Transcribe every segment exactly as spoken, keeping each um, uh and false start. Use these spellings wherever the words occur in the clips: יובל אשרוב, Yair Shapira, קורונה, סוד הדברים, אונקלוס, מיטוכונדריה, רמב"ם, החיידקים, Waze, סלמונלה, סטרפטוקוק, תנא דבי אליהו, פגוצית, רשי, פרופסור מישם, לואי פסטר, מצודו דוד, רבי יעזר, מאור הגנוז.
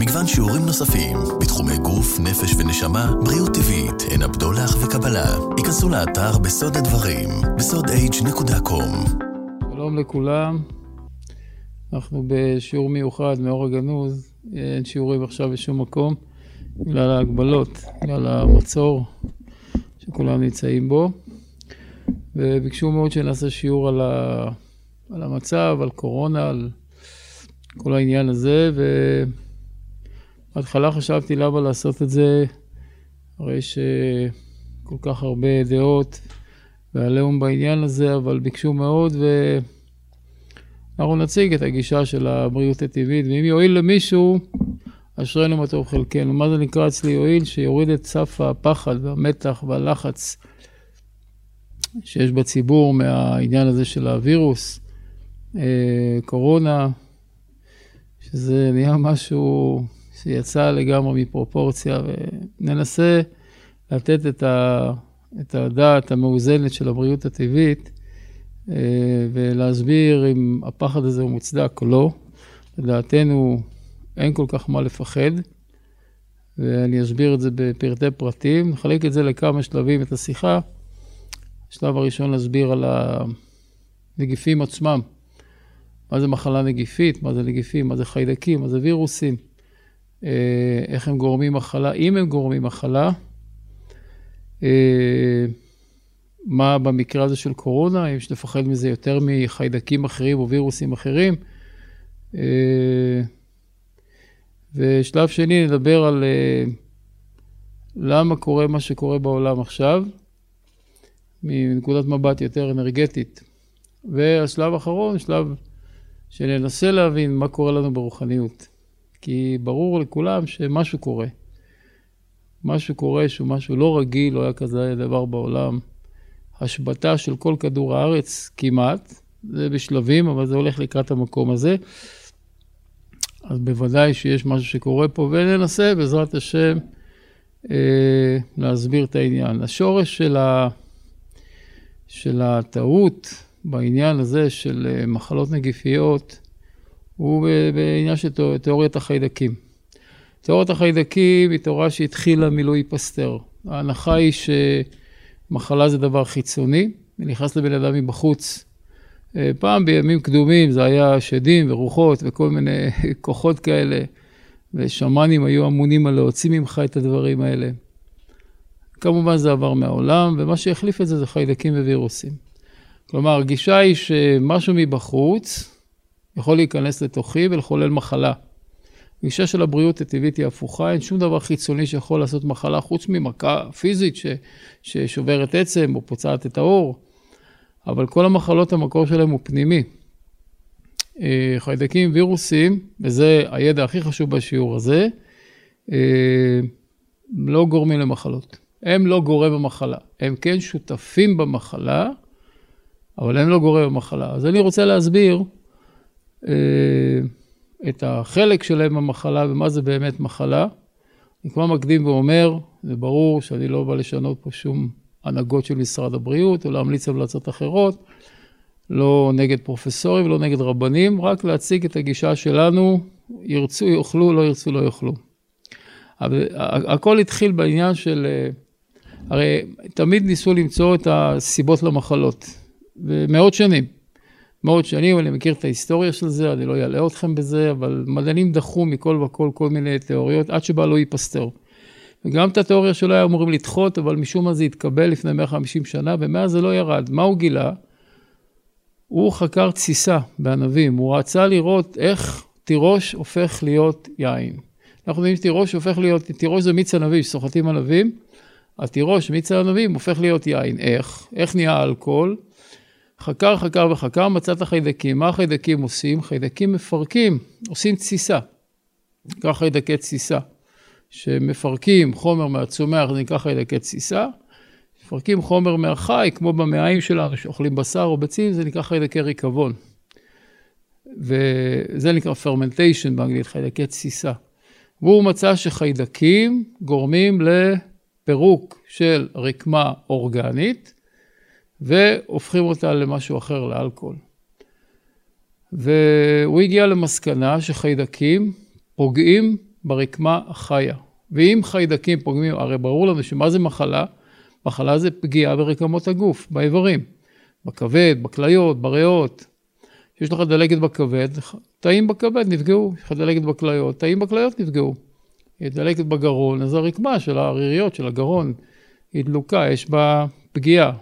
מגוון שיעורים נוספים בתחומי גוף, נפש ונשמה, בריאות טבעית, עין הבדולח וקבלה. ייכנסו לאתר בסוד הדברים, בסוד אייץ' נקודה קום. שלום לכולם, אנחנו בשיעור מיוחד מאור הגנוז. אין שיעורים עכשיו בשום מקום בגלל ההגבלות, בגלל המצור שכולם נמצאים בו, וביקשו מאוד שנעשה שיעור על ה... על המצב, על קורונה, על כל העניין הזה. ובהתחלה חשבתי למה לעשות את זה, הרי שכל כך הרבה דעות ועליהום בעניין הזה, אבל ביקשו מאוד, ואנחנו נציג את הגישה של הבריאות הטבעית, ואם יועיל למישהו, אשרנו מה טוב חלקנו. מה זה נקרא אצלי יועיל? שיוריד את סף הפחד והמתח והלחץ שיש בציבור מהעניין הזה של הווירוס, קורונה, שזה נהיה משהו שיצא לגמרי מפרופורציה, וננסה לתת את, ה, את הדעת המאוזנת של הבריאות הטבעית, ולהסביר אם הפחד הזה הוא מוצדק או לא. לדעתנו אין כל כך מה לפחד, ואני אסביר את זה בפרטי פרטים. נחלק את זה לכמה שלבים את השיחה. השלב הראשון, להסביר על הנגיפים עצמם. מה זה מחלה נגיפית, מה זה נגיפים, מה זה חיידקים, מה זה וירוסים, איך הם גורמים מחלה, אם הם גורמים מחלה, מה במקרה הזה של קורונה, אם יש לפחד מזה יותר מחיידקים אחרים או וירוסים אחרים. ושלב שני, נדבר על למה קורה מה שקורה בעולם עכשיו, מנקודת מבט יותר אנרגטית. והשלב האחרון, שלב שננסה להבין מה קורה לנו ברוחניות. כי ברור לכולם שמשהו קורה. משהו קורה שהוא משהו לא רגיל, לא היה כזה דבר בעולם. השבטה של כל כדור הארץ כמעט, זה בשלבים, אבל זה הולך לקראת המקום הזה. אז בוודאי שיש משהו שקורה פה, וננסה בעזרת השם אה, להסביר את העניין. השורש של ה... של הטעות בעניין הזה של מחלות נגיפיות הוא בעניין של תיאוריית החיידקים. תיאוריית החיידקים היא תיאוריה שהתחילה מלואי פסטר. ההנחה היא שמחלה זה דבר חיצוני, נכנס לבן אדם מבחוץ. פעם בימים קדומים זה היה שדים ורוחות וכל מיני כוחות כאלה, ושמנים היו אמונים על להוציא ממך את הדברים האלה. כמובן זה עבר מהעולם, ומה שהחליף את זה זה חיידקים ווירוסים. כלומר, הרגישה היא שמשהו מבחוץ יכול להיכנס לתוכי ולחולל מחלה. הרגישה של הבריאות הטבעית היא הפוכה, אין שום דבר חיצוני שיכול לעשות מחלה, חוץ ממכה פיזית ש, ששוברת עצם או פוצעת את האור, אבל כל המחלות המקור שלהם הוא פנימי. חיידקים ווירוסים, וזה הידע הכי חשוב בשיעור הזה, לא גורמים למחלות. הם לא גורם במחלה. הם כן שותפים במחלה, אבל הם לא גורם במחלה. אז אני רוצה להסביר אה, את החלק שלהם במחלה, ומה זה באמת מחלה. אני כבר מקדים ואומר, זה ברור שאני לא בא לשנות פה שום הנהגות של משרד הבריאות, או להמליץ המלצות אחרות, לא נגד פרופסורים ולא נגד רבנים, רק להציג את הגישה שלנו, ירצו יאכלו, לא ירצו לא יאכלו. הכל התחיל בעניין של, הרי תמיד ניסו למצוא את הסיבות למחלות, ומאות שנים, מאות שנים, אני מכיר את ההיסטוריה של זה, אני לא אעלה אתכם בזה, אבל מדענים דחו מכל וכל כל מיני תיאוריות, עד שבא לואי פסטר. וגם את התיאוריה שלו היה אמורים לדחות, אבל משום מה זה התקבל לפני מאה וחמישים שנה, ומאז זה לא ירד. מה הוא גילה? הוא חקר ציסה בענבים, הוא רצה לראות איך תירוש הופך להיות יין. אנחנו יודעים שתירוש הופך להיות, תירוש זה מיץ ענבים, שסוחטים ענבים, התירוש, מיץ ענבים, הופך להיות יין. איך? איך נהיה אלכוהול? חקר, חקר וחקר, מצא את החיידקים. מה החיידקים עושים? חיידקים מפרקים, עושים ציסה. נקרא חיידקי ציסה, שמפרקים חומר מהצומח, זה נקרא חיידקי ציסה. מפרקים חומר מהחי, כמו במעיים שלנו, שאוכלים בשר או ביצים, זה נקרא חיידקי ריקבון. וזה נקרא פרמנטיישן באנגלית, חיידקי ציסה. והוא מצא שחיידקים גורמים לפירוק של רקמה אורגנית, והופכים אותה למשהו אחר, לאלכוהול. והוא הגיע למסקנה שחיידקים פוגעים ברקמה החיה. ואם חיידקים פוגמים, הרי ברור לנו שמה זה מחלה? מחלה זה פגיעה ברקמות הגוף, באיברים, בכבד, בכליות, בריאות. יש לך דלקת בכבד, תאים בכבד נפגעו, יש לך דלקת בכליות, תאים בכליות נפגעו. היא דלקת בגרון, אז הרקמה של העריריות, של הגרון, היא דלוקה, יש בה פגיעה.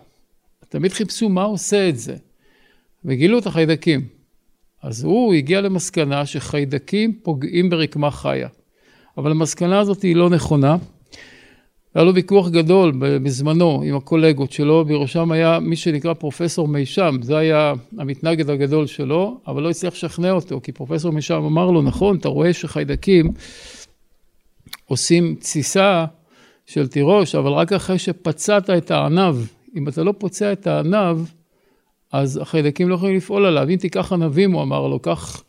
תמיד חיפשו מה עושה את זה, וגילו את החיידקים. אז הוא הגיע למסקנה שחיידקים פוגעים ברקמה חיה. אבל המסקנה הזאת היא לא נכונה. היה לו ויכוח גדול בזמנו עם הקולגות שלו, בראשם היה מי שנקרא פרופסור מישם, זה היה המתנגד הגדול שלו, אבל לא הצליח לשכנע אותו, כי פרופסור מישם אמר לו, נכון, אתה רואה שחיידקים עושים ציסה של תירוש, אבל רק אחרי שפצעת את הענב, אם אתה לא פוצע את הענב, אז החיידקים לא יכולים לפעול עליו. אם תיקח ענבים, הוא אמר לו, כך,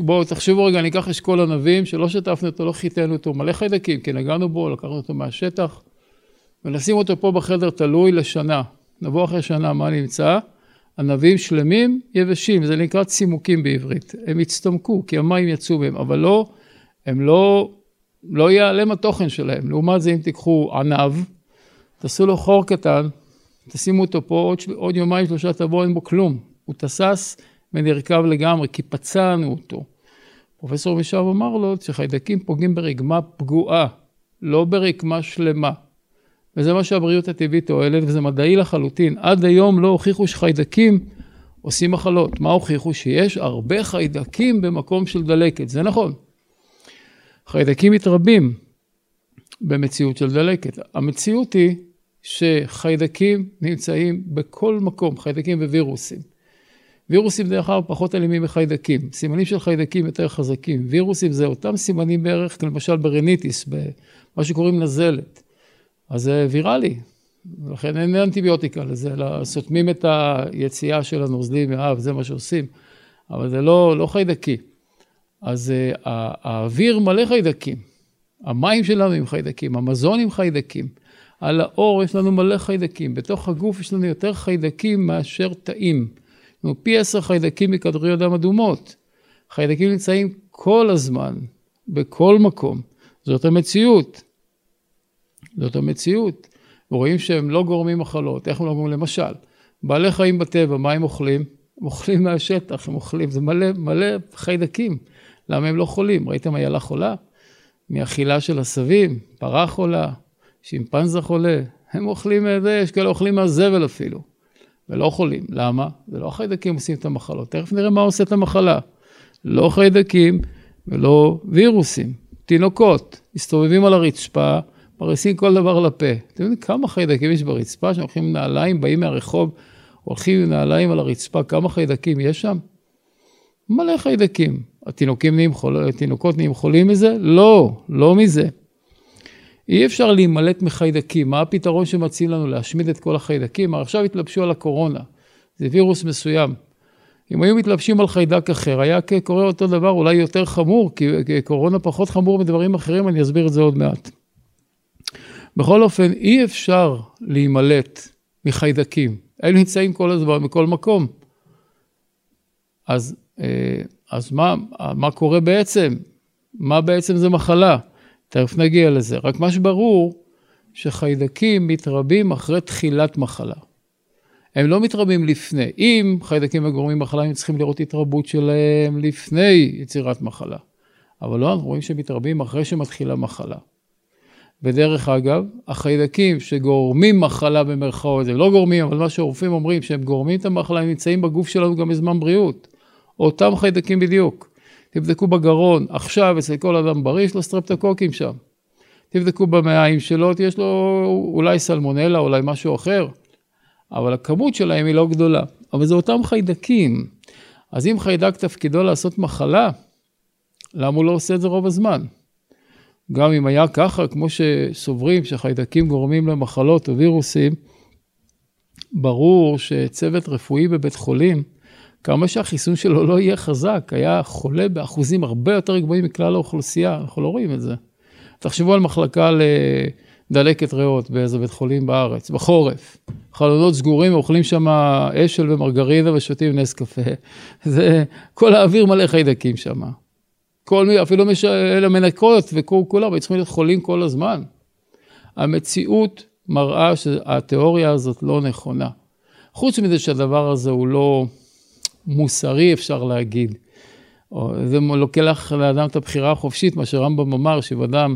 בואו תחשבו רגע, אני אקח אשכול ענבים, שלא שטפנו אותו, לא חיתנו אותו, מלא חיידקים, כי נגענו בו, לקחנו אותו מהשטח, ונשים אותו פה בחדר תלוי לשנה. נבוא אחרי שנה, מה נמצא? ענבים שלמים, יבשים, זה נקרא צימוקים בעברית. הם הצטמקו, כי המים יצאו מהם, אבל לא, הם לא, לא ייעלם התוכן שלהם. לעומת זה, אם תיקחו ענב, תעשו לו חור קטן, תשימו אותו פה, עוד, עוד יומיים שלושה תבוא, אין בו כלום. הוא תסס ונרכב לגמרי, כי פצענו אותו. פרופסור מישם אמר לו שחיידקים פוגעים ברקמה פגועה, לא ברקמה שלמה. וזה מה שהבריאות הטבעית תועלת, וזה מדעי לחלוטין. עד היום לא הוכיחו שחיידקים עושים מחלות. מה הוכיחו? שיש הרבה חיידקים במקום של דלקת. זה נכון. חיידקים מתרבים במציאות של דלקת. המציאות היא שחיידקים נמצאים בכל מקום, חיידקים ווירוסים. וירוסים דרך אגב פחות אלימים מחיידקים. סימנים של חיידקים יותר חזקים. וירוסים זה אותם סימנים בערך, למשל ברניטיס, במה שקוראים נזלת. אז זה ויראלי. ולכן אין אנטיביוטיקה לזה, אלא סותמים את היציאה של הנוזלים מהאף, זה מה שעושים. אבל זה לא, לא חיידקי. אז האוויר מלא חיידקים. המים שלנו עם חיידקים, המזון עם חיידקים. על האור יש לנו מלא חיידקים. בתוך הגוף יש לנו יותר חיידקים מאשר תאים. אנחנו פי עשר חיידקים מכדוריות דם אדומות. חיידקים נמצאים כל הזמן, בכל מקום. זאת המציאות. זאת המציאות. ורואים שהם לא גורמים מחלות. איך הם לא גורמים? למשל, בעלי חיים בטבע, מה הם אוכלים? הם אוכלים מהשטח, הם אוכלים. זה מלא, מלא חיידקים. למה הם לא חולים? ראיתם איילה חולה? מאכילה של עשבים, פרה חולה, שימפנזה חולה. הם אוכלים את זה, יש כאלה אוכלים מהזבל אפילו. ולא חולים. למה? זה לא חיידקים עושים את המחלות. תכף נראה מה עושה את המחלה. לא חיידקים ולא וירוסים. תינוקות מסתובבים על הרצפה, מריסים כל דבר לפה. אתם יודעים כמה חיידקים יש ברצפה? שהולכים עם נעליים, באים מהרחוב, הולכים עם נעליים על הרצפה. כמה חיידקים יש שם? מלא חיידקים. התינוקים נהיים חול... התינוקות נהיים חולים מזה? לא, לא מזה. אי אפשר להימלט מחיידקים. מה הפתרון שמציעים לנו? להשמיד את כל החיידקים. עכשיו התלבשו על הקורונה. זה וירוס מסוים. אם היו מתלבשים על חיידק אחר, היה קורה אותו דבר, אולי יותר חמור, כי קורונה פחות חמור מדברים אחרים, אני אסביר את זה עוד מעט. בכל אופן, אי אפשר להימלט מחיידקים. אלו נמצאים כל הזמן, מכל מקום. אז, אז מה, מה קורה בעצם? מה בעצם זה מחלה? תכף נגיע לזה. רק מה שברור, שחיידקים מתרבים אחרי תחילת מחלה. הם לא מתרבים לפני. אם חיידקים הגורמים מחלה, הם צריכים לראות התרבות שלהם לפני יצירת מחלה. אבל לא, אנחנו רואים שמתרבים אחרי שמתחילה מחלה. בדרך אגב, החיידקים שגורמים מחלה במרכאות, הם לא גורמים, אבל מה שהרופאים אומרים, שהם גורמים את המחלה, הם נמצאים בגוף שלנו גם בזמן בריאות. אותם חיידקים בדיוק. תבדקו בגרון, עכשיו אצל כל אדם בריא, יש לו סטרפטוקוקים שם. תבדקו במעיים שלו, יש לו אולי סלמונלה, אולי משהו אחר, אבל הכמות שלהם היא לא גדולה. אבל זה אותם חיידקים. אז אם חיידק תפקידו לעשות מחלה, למה הוא לא עושה את זה רוב הזמן? גם אם היה ככה, כמו שסוברים שחיידקים גורמים למחלות או וירוסים, ברור שצוות רפואי בבית חולים, כמה שהחיסון שלו לא יהיה חזק, היה חולה באחוזים הרבה יותר גבוהים מכלל האוכלוסייה, אנחנו לא רואים את זה. תחשבו על מחלקה לדלקת ריאות באיזה בית חולים בארץ, בחורף. חלונות סגורים, אוכלים שם אשל ומרגרינה ושותים נס קפה. זה, כל האוויר מלא חיידקים שם. כל מי, אפילו מי שאלה מנקות וכולם, הם צריכים להיות חולים כל הזמן. המציאות מראה שהתיאוריה הזאת לא נכונה. חוץ מזה שהדבר הזה הוא לא מוסרי, אפשר להגיד. זה לוקח לאדם את הבחירה החופשית, מה שרמב"ם אמר, שבאדם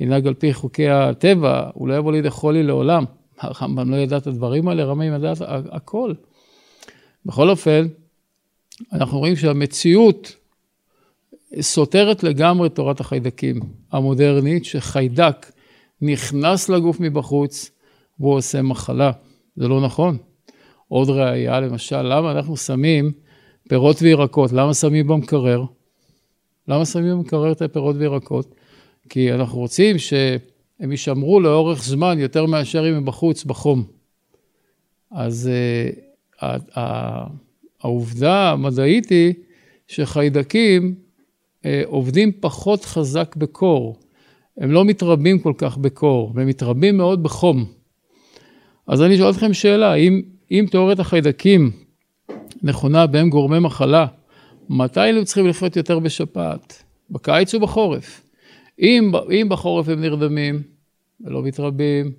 ינהג על פי חוקי הטבע, הוא לא יבוא לידי חולי לעולם. הרמב"ם לא ידע את הדברים האלה, רמב"ם ידע את הכל. בכל אופן, אנחנו רואים שהמציאות סותרת לגמרי תורת החיידקים המודרנית, שחיידק נכנס לגוף מבחוץ והוא עושה מחלה. זה לא נכון. עוד ראייה, למשל, למה אנחנו שמים פירות וירקות? למה שמים במקרר? למה שמים במקרר את הפירות וירקות? כי אנחנו רוצים שהם יישמרו לאורך זמן יותר מאשר אם הם בחוץ, בחום. אז uh, העובדה המדעית היא שחיידקים uh, עובדים פחות חזק בקור. הם לא מתרבים כל כך בקור, הם מתרבים מאוד בחום. אז אני שואל אתכם שאלה, אם, אם תיאוריית החיידקים נכונה בהם גורמי מחלה, מתי הם צריכים לחיות יותר בשפעת? בקיץ ובחורף? אם, אם בחורף הם נרדמים ולא מתרבים,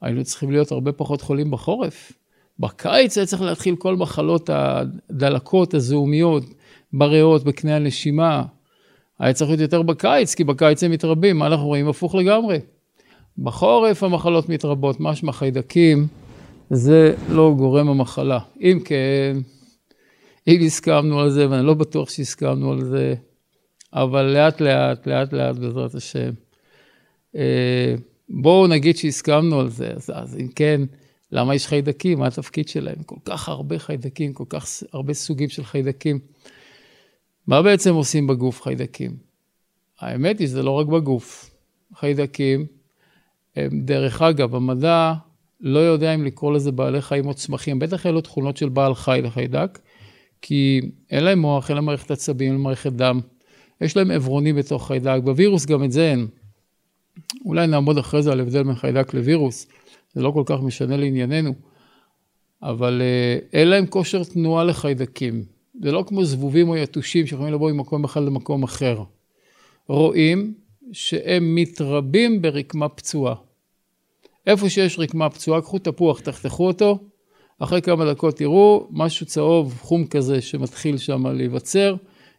היינו צריכים להיות הרבה פחות חולים בחורף. בקיץ צריך להתחיל כל מחלות הדלקות הזיהומיות, בריאות, בקנה הנשימה. היה צריך להיות יותר בקיץ, כי בקיץ הם מתרבים. מה אנחנו רואים? הפוך לגמרי. בחורף המחלות מתרבות, משמע חיידקים, זה לא גורם המחלה. אם כן, אם הסכמנו על זה, ואני לא בטוח שהסכמנו על זה, אבל לאט לאט, לאט לאט, בעזרת השם. בואו נגיד שהסכמנו על זה, אז, אז אם כן, למה יש חיידקים? מה התפקיד שלהם? כל כך הרבה חיידקים, כל כך הרבה סוגים של חיידקים. מה בעצם עושים בגוף חיידקים? האמת היא שזה לא רק בגוף. חיידקים, הם, דרך אגב, המדע לא יודע אם לקרוא לזה בעלי חיים או צמחים. בטח אלו תכונות של בעל חי לחיידק, כי אין להם מוח, אין להם מערכת עצבים, אין להם מערכת דם. יש להם עברונים בתוך חיידק. בווירוס גם את זה אין. אולי נעמוד אחרי זה על הבדל בין חיידק לווירוס. זה לא כל כך משנה לענייננו. אבל אין להם כושר תנועה לחיידקים. זה לא כמו זבובים או יתושים שיכולים לבוא ממקום אחד למקום אחר. רואים שהם מתרבים ברקמה פצועה. איפה שיש רקמה פצועה, קחו תפוח, תחתכו אותו. אחרי כמה דקות תראו משהו צהוב, חום כזה שמתחיל שם להיווצר.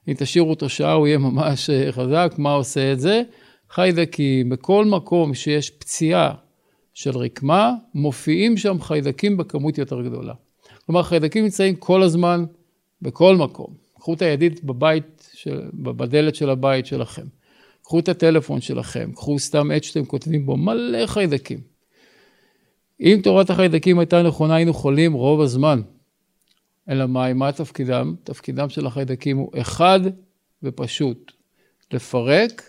אם תשאירו אותו שעה, הוא יהיה ממש חזק. מה עושה את זה? חיידקים. בכל מקום שיש פציעה של רקמה, מופיעים שם חיידקים בכמות יותר גדולה. כלומר, חיידקים נמצאים כל הזמן, בכל מקום. קחו את הידית בבית, של, בדלת של הבית שלכם. קחו את הטלפון שלכם. קחו סתם עץ שאתם כותבים בו. מלא חיידקים. אם תורת החיידקים הייתה נכונה, היינו חולים רוב הזמן. אלא מה, מה תפקידם? תפקידם של החיידקים הוא אחד ופשוט. לפרק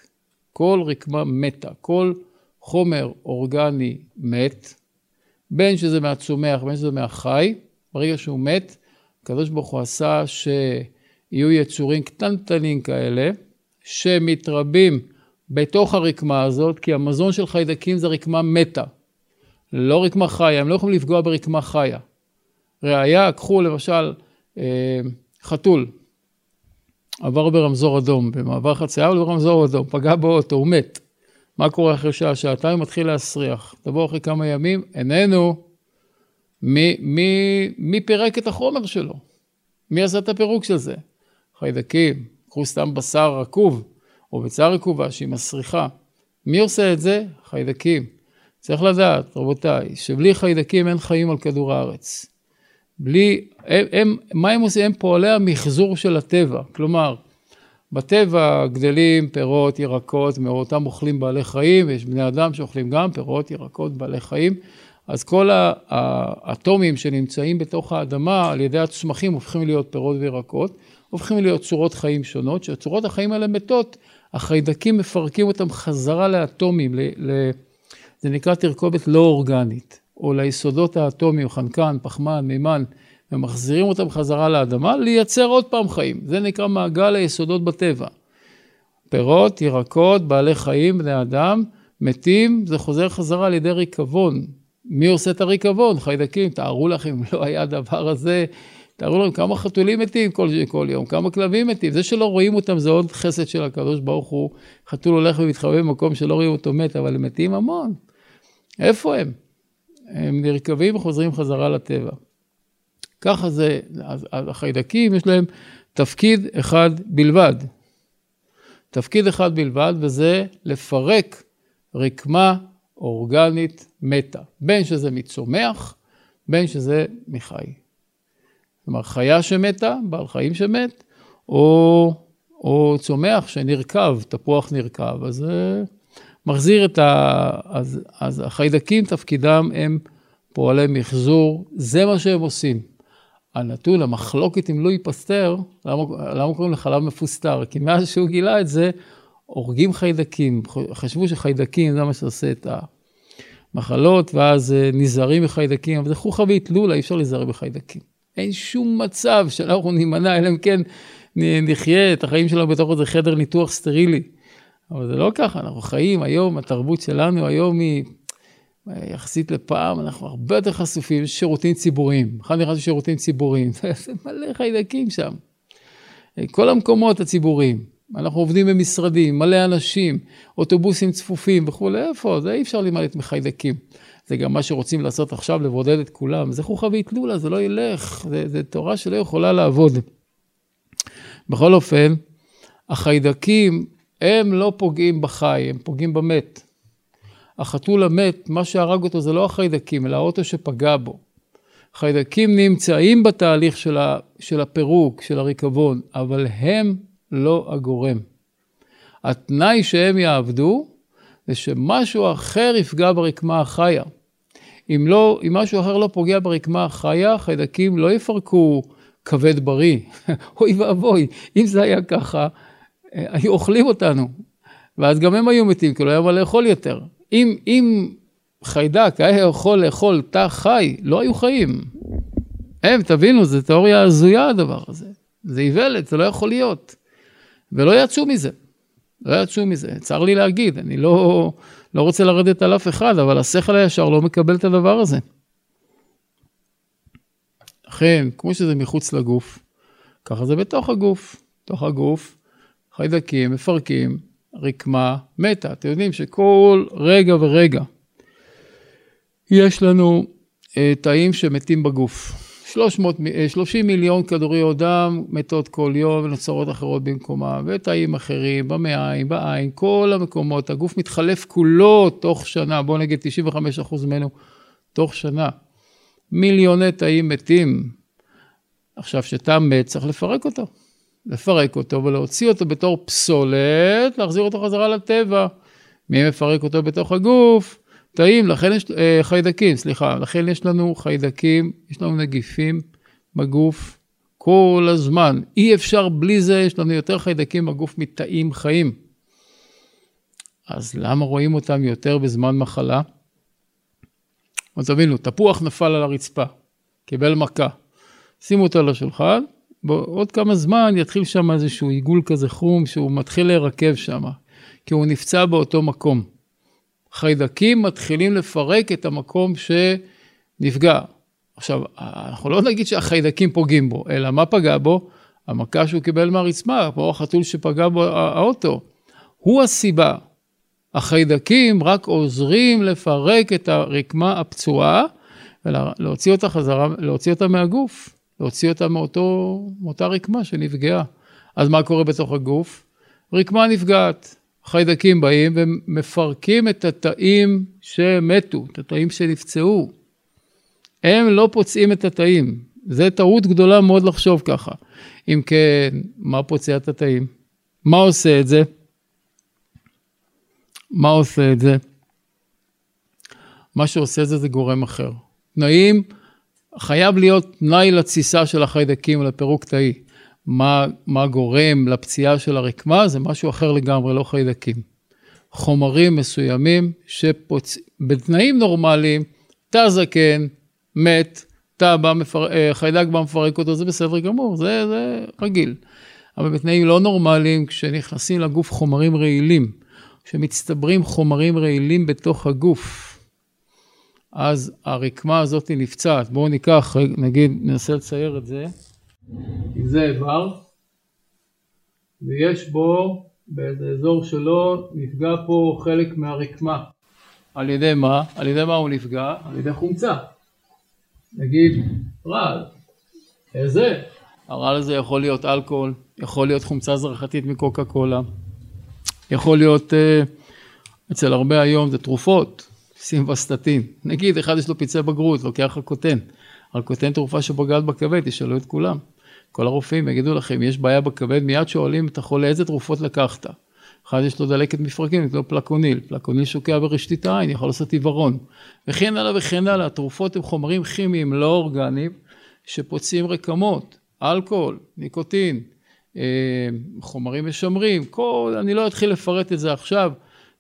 כל רקמה מתה, כל חומר אורגני מת, בין שזה מהצומח, בין שזה מהחי, ברגע שהוא מת, הקדוש ברוך הוא עשה שיהיו יצורים קטנטנים כאלה, שמתרבים בתוך הרקמה הזאת, כי המזון של חיידקים זה רקמה מתה, לא רקמה חיה, הם לא יכולים לפגוע ברקמה חיה. ראיה, קחו למשל חתול, עבר ברמזור אדום, במעבר חצייה, אבל ברמזור אדום, פגע באוטו, הוא מת. מה קורה אחרי שעה, שעתיים? מתחיל להסריח. תבוא אחרי כמה ימים, איננו, מי, מי, מי פירק את החומר שלו? מי עשה את הפירוק של זה? חיידקים, קחו סתם בשר רקוב, או ביצה רקובה שהיא מסריחה. מי עושה את זה? חיידקים. צריך לדעת, רבותיי, שבלי חיידקים אין חיים על כדור הארץ. בלי, הם, הם, מה הם עושים? הם פועלי המחזור של הטבע. כלומר, בטבע גדלים פירות, ירקות, מאותם אוכלים בעלי חיים, יש בני אדם שאוכלים גם פירות, ירקות, בעלי חיים. אז כל האטומים שנמצאים בתוך האדמה, על ידי הצמחים, הופכים להיות פירות וירקות, הופכים להיות צורות חיים שונות, שהצורות החיים האלה מתות, החיידקים מפרקים אותם חזרה לאטומים, ל, ל, זה נקרא תרכובת לא אורגנית. או ליסודות האטומיים, חנקן, פחמן, מימן, ומחזירים אותם חזרה לאדמה, לייצר עוד פעם חיים. זה נקרא מעגל היסודות בטבע. פירות, ירקות, בעלי חיים, בני אדם, מתים, זה חוזר חזרה על ידי ריקבון. מי עושה את הריקבון? חיידקים, תארו לכם, לא היה דבר הזה תארו להם כמה חתולים מתים כל, כל יום, כמה כלבים מתים. זה שלא רואים אותם זה עוד חסד של הקדוש ברוך הוא. חתול הולך ומתחבא במקום שלא רואים אותו מת, אבל הם מתים המון. איפה הם? הם נרכבים וחוזרים חזרה לטבע. ככה זה, אז, אז החיידקים יש להם תפקיד אחד בלבד. תפקיד אחד בלבד, וזה לפרק רקמה אורגנית מתה. בין שזה מצומח, בין שזה מחי. כלומר, חיה שמתה, בעל חיים שמת, או, או צומח שנרכב, תפוח נרכב. אז מחזיר את ה... אז, אז החיידקים, תפקידם הם פועלי מחזור, זה מה שהם עושים. הנתון, המחלוקת עם לואי פסטר, למה, למה קוראים לחלב מפוסטר? כי מאז שהוא גילה את זה, הורגים חיידקים, חשבו שחיידקים זה מה שעושה את המחלות, ואז נזהרים בחיידקים, אבל זה חוכבית, לולה, אי אפשר להיזהר בחיידקים. אין שום מצב שאנחנו נימנע, אלא אם כן נחיה את החיים שלנו בתוך איזה חדר ניתוח סטרילי. אבל זה לא ככה, אנחנו חיים היום, התרבות שלנו היום היא יחסית לפעם, אנחנו הרבה יותר חשופים, שירותים ציבוריים, אחד נכנס לשירותים ציבוריים, זה מלא חיידקים שם. כל המקומות הציבוריים, אנחנו עובדים במשרדים, מלא אנשים, אוטובוסים צפופים וכו', איפה? זה אי אפשר להימלט מחיידקים. זה גם מה שרוצים לעשות עכשיו, לבודד את כולם. זה חוכבית לולה, זה לא ילך, זה, זה תורה שלא יכולה לעבוד. בכל אופן, החיידקים, הם לא פוגעים בחי, הם פוגעים במת. החתול המת, מה שהרג אותו זה לא החיידקים, אלא האוטו שפגע בו. חיידקים נמצאים בתהליך של, ה, של הפירוק, של הריקבון, אבל הם לא הגורם. התנאי שהם יעבדו, זה שמשהו אחר יפגע ברקמה החיה. אם, לא, אם משהו אחר לא פוגע ברקמה החיה, חיידקים לא יפרקו כבד בריא. אוי ואבוי, אם זה היה ככה, היו אוכלים אותנו. ואז גם הם היו מתים, כי לא היה מה לאכול יותר. אם, אם חיידק היה יכול לאכול תא חי, לא היו חיים. הם, תבינו, זה תיאוריה הזויה הדבר הזה. זה איוולת, זה לא יכול להיות. ולא יצאו מזה, לא יצאו מזה, צר לי להגיד, אני לא, לא רוצה לרדת על אף אחד, אבל השכל הישר לא מקבל את הדבר הזה. אכן, כמו שזה מחוץ לגוף, ככה זה בתוך הגוף, בתוך הגוף, חיידקים, מפרקים, רקמה, מתה, אתם יודעים שכל רגע ורגע, יש לנו תאים שמתים בגוף. שלוש מאות שלושים מיליון כדוריות דם מתות כל יום ונוצרות אחרות במקומה, ותאים אחרים, במעיים, בעין, כל המקומות. הגוף מתחלף כולו תוך שנה, בוא נגיד תשעים וחמישה אחוז ממנו תוך שנה. מיליוני תאים מתים. עכשיו שתא מת צריך לפרק אותו. לפרק אותו ולהוציא אותו בתור פסולת, להחזיר אותו חזרה לטבע. מי מפרק אותו בתוך הגוף? תאים, לכן יש, חיידקים, סליחה, לכן יש לנו חיידקים, יש לנו נגיפים בגוף כל הזמן. אי אפשר בלי זה, יש לנו יותר חיידקים בגוף מתאים חיים. אז למה רואים אותם יותר בזמן מחלה? אז תבינו, תפוח נפל על הרצפה, קיבל מכה. שימו אותו על השולחן, בעוד כמה זמן יתחיל שם איזשהו עיגול כזה חום, שהוא מתחיל להירקב שם, כי הוא נפצע באותו מקום. חיידקים מתחילים לפרק את המקום שנפגע. עכשיו, אנחנו לא נגיד שהחיידקים פוגעים בו, אלא מה פגע בו? המכה שהוא קיבל מהרצמה, כמו החתול שפגע בו האוטו. הוא הסיבה. החיידקים רק עוזרים לפרק את הרקמה הפצועה, ולהוציא אותה חזרה, להוציא אותה מהגוף, להוציא אותה מאותו, מאותה רקמה שנפגעה. אז מה קורה בתוך הגוף? רקמה נפגעת. חיידקים באים ומפרקים את התאים שמתו, את התאים שנפצעו. הם לא פוצעים את התאים. זה טעות גדולה מאוד לחשוב ככה. אם כן, מה פוצע את התאים? מה עושה את זה? מה עושה את זה? מה שעושה את זה זה גורם אחר. תנאים, חייב להיות תנאי לתסיסה של החיידקים ולפירוק תאי. מה, מה גורם לפציעה של הרקמה, זה משהו אחר לגמרי, לא חיידקים. חומרים מסוימים שפוצעים, בתנאים נורמליים, תא זקן, מת, תא בא מפר... חיידק בא מפרק אותו, זה בסדר גמור, זה, זה רגיל. אבל בתנאים לא נורמליים, כשנכנסים לגוף חומרים רעילים, כשמצטברים חומרים רעילים בתוך הגוף, אז הרקמה הזאת נפצעת. בואו ניקח, נגיד, ננסה לצייר את זה. כי זה איבר, ויש בו, באזור שלו, נפגע פה חלק מהרקמה. על ידי מה? על ידי מה הוא נפגע? על ידי חומצה. נגיד, רעל. איזה? הרעל הזה יכול להיות אלכוהול, יכול להיות חומצה זרחתית מקוקה קולה, יכול להיות, אצל הרבה היום זה תרופות, סימבסטטין. נגיד, אחד יש לו פיצי בגרות, לוקח הרקוטן. הרקוטן תרופה שבגעת בכבד, תשאלו את כולם. כל הרופאים יגידו לכם, יש בעיה בכבד, מיד שואלים את החולה, איזה תרופות לקחת? אחד יש לו דלקת מפרקים, יש לו פלקוניל. פלקוניל שוקע ברשתית העין, יכול לעשות עיוורון. וכן הלאה וכן הלאה, התרופות הם חומרים כימיים לא אורגניים, שפוצעים רקמות, אלכוהול, ניקוטין, חומרים משמרים, כל, אני לא אתחיל לפרט את זה עכשיו.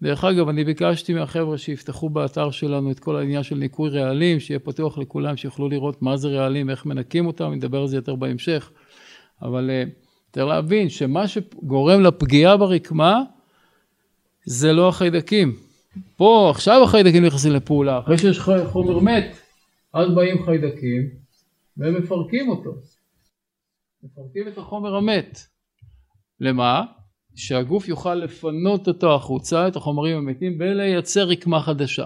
דרך אגב, אני ביקשתי מהחבר'ה שיפתחו באתר שלנו את כל העניין של ניקוי רעלים, שיהיה פתוח לכולם, שיוכלו לראות מה זה רעלים, איך מנקים אותם, נדבר על זה יותר בהמשך. אבל תראה להבין שמה שגורם לפגיעה ברקמה, זה לא החיידקים. פה, עכשיו החיידקים נכנסים לפעולה. אחרי שיש חומר מת, אז באים חיידקים, והם מפרקים אותו. מפרקים את החומר המת. למה? שהגוף יוכל לפנות אותו החוצה, את החומרים המתים, ולייצר רקמה חדשה.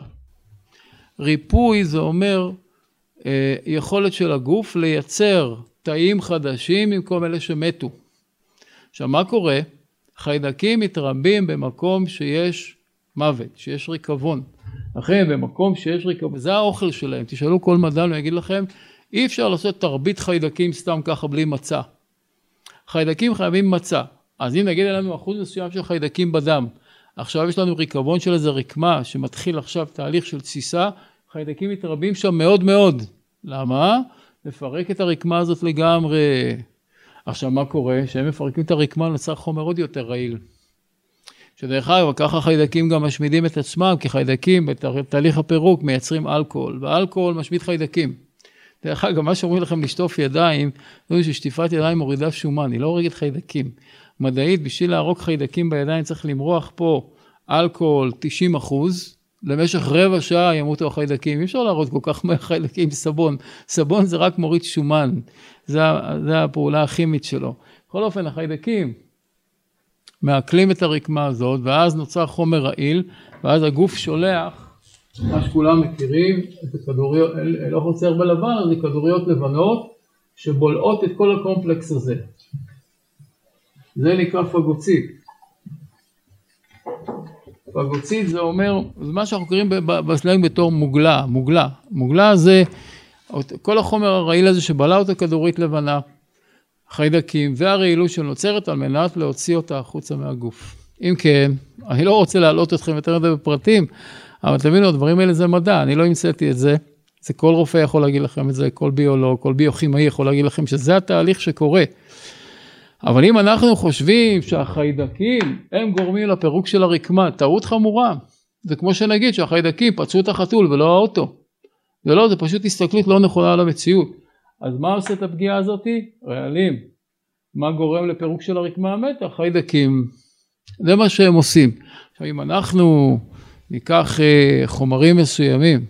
ריפוי זה אומר אה, יכולת של הגוף לייצר תאים חדשים במקום אלה שמתו. עכשיו מה קורה? חיידקים מתרבים במקום שיש מוות, שיש ריקבון. לכן במקום שיש ריקבון, זה האוכל שלהם. תשאלו כל מדען ויגיד לכם, אי אפשר לעשות תרבית חיידקים סתם ככה בלי מצה. חיידקים חייבים מצה. אז אם נגיד לנו אחוז מסוים של חיידקים בדם, עכשיו יש לנו ריקבון של איזה רקמה שמתחיל עכשיו תהליך של תסיסה, חיידקים מתרבים שם מאוד מאוד. למה? לפרק את הרקמה הזאת לגמרי. עכשיו מה קורה? שהם מפרקים את הרקמה נוצר חומר עוד יותר רעיל. שדרך אגב, ככה חיידקים גם משמידים את עצמם, כי חיידקים בתהליך הפירוק מייצרים אלכוהול, ואלכוהול משמיד חיידקים. דרך אגב, מה שאומרים לכם לשטוף ידיים, זה ששטיפת ידיים מורידה שומן, היא לא הורגת חיידקים. מדעית, בשביל להרוג חיידקים בידיים צריך למרוח פה אלכוהול תשעים אחוז, למשך רבע שעה ימותו החיידקים. אי אפשר להרוג כל כך מהחיידקים סבון. סבון זה רק מוריד שומן, זה, זה הפעולה הכימית שלו. בכל אופן, החיידקים מעכלים את הרקמה הזאת, ואז נוצר חומר רעיל, ואז הגוף שולח, מה שכולם מכירים, את הכדוריות, לא חוצר בלבן, זה כדוריות לבנות, שבולעות את כל הקומפלקס הזה. זה נקרא פגוצית. פגוצית זה אומר, זה מה שאנחנו קוראים בסלנג בתור מוגלה, מוגלה. מוגלה זה, כל החומר הרעיל הזה שבלע אותה כדורית לבנה, חיידקים והרעילות שנוצרת על מנת להוציא אותה החוצה מהגוף. אם כן, אני לא רוצה להעלות אתכם יותר מדי בפרטים, אבל תבינו, הדברים האלה זה מדע, אני לא המצאתי את זה. זה כל רופא יכול להגיד לכם את זה, כל ביולוג, כל ביוכימאי יכול להגיד לכם שזה התהליך שקורה. אבל אם אנחנו חושבים שהחיידקים הם גורמים לפירוק של הרקמה, טעות חמורה. זה כמו שנגיד שהחיידקים פצעו את החתול ולא האוטו. זה לא, זה פשוט הסתכלות לא נכונה על המציאות. אז מה עושה את הפגיעה הזאת? רעלים. מה גורם לפירוק של הרקמה המתה? חיידקים. זה מה שהם עושים. עכשיו אם אנחנו ניקח חומרים מסוימים,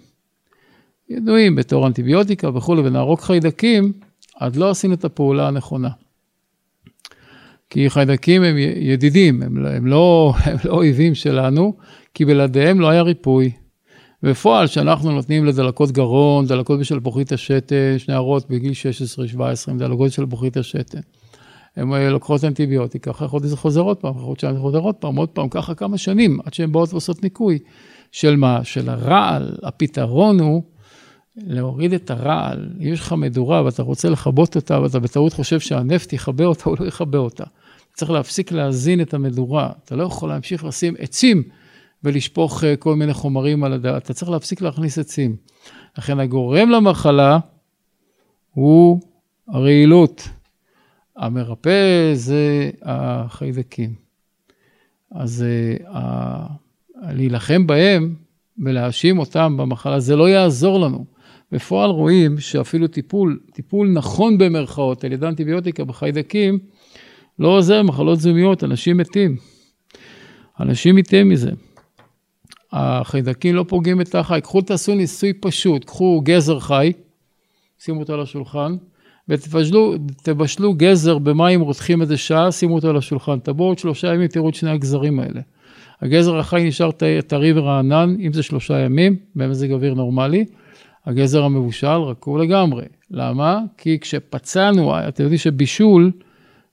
ידועים בתור אנטיביוטיקה וכו', ונהרוג חיידקים, אז לא עשינו את הפעולה הנכונה. כי חיידקים הם ידידים, הם, הם, לא, הם לא אויבים שלנו, כי בלעדיהם לא היה ריפוי. בפועל שאנחנו נותנים לדלקות גרון, דלקות בשל בוכית השתן, שנערות בגיל שש עשרה שבע עשרה, דלקות של בוכית השתן. הן לוקחות אנטיביוטיקה, אחרי חודש זה חוזר עוד פעם, אחרי חודש זה חוזר עוד פעם, עוד פעם, ככה כמה שנים, עד שהן באות ועושות ניקוי. של מה? של הרעל. הפתרון הוא להוריד את הרעל. יש לך מדורה ואתה רוצה לחבות אותה, ואתה בטעות חושב שהנפט יחבא אותה או לא יחבא אותה. צריך להפסיק להזין את המדורה. אתה לא יכול להמשיך לשים עצים ולשפוך כל מיני חומרים על הדעת. אתה צריך להפסיק להכניס עצים. לכן הגורם למחלה הוא הרעילות. המרפא זה החיידקים. אז ה... להילחם בהם ולהאשים אותם במחלה, זה לא יעזור לנו. בפועל רואים שאפילו טיפול, טיפול נכון במרכאות, על ידי אנטיביוטיקה בחיידקים, לא עוזר, מחלות זיהומיות, אנשים מתים. אנשים מתים מזה. החיידקים לא פוגעים את החי. קחו, תעשו ניסוי פשוט, קחו גזר חי, שימו אותו על השולחן, ותבשלו תבשלו גזר במים רותחים איזה שעה, שימו אותו על השולחן, תבואו עוד שלושה ימים, תראו את שני הגזרים האלה. הגזר החי נשאר טרי ורענן, אם זה שלושה ימים, במזג אוויר נורמלי, הגזר המבושל רקוב לגמרי. למה? כי כשפצענו, אתם יודעים שבישול,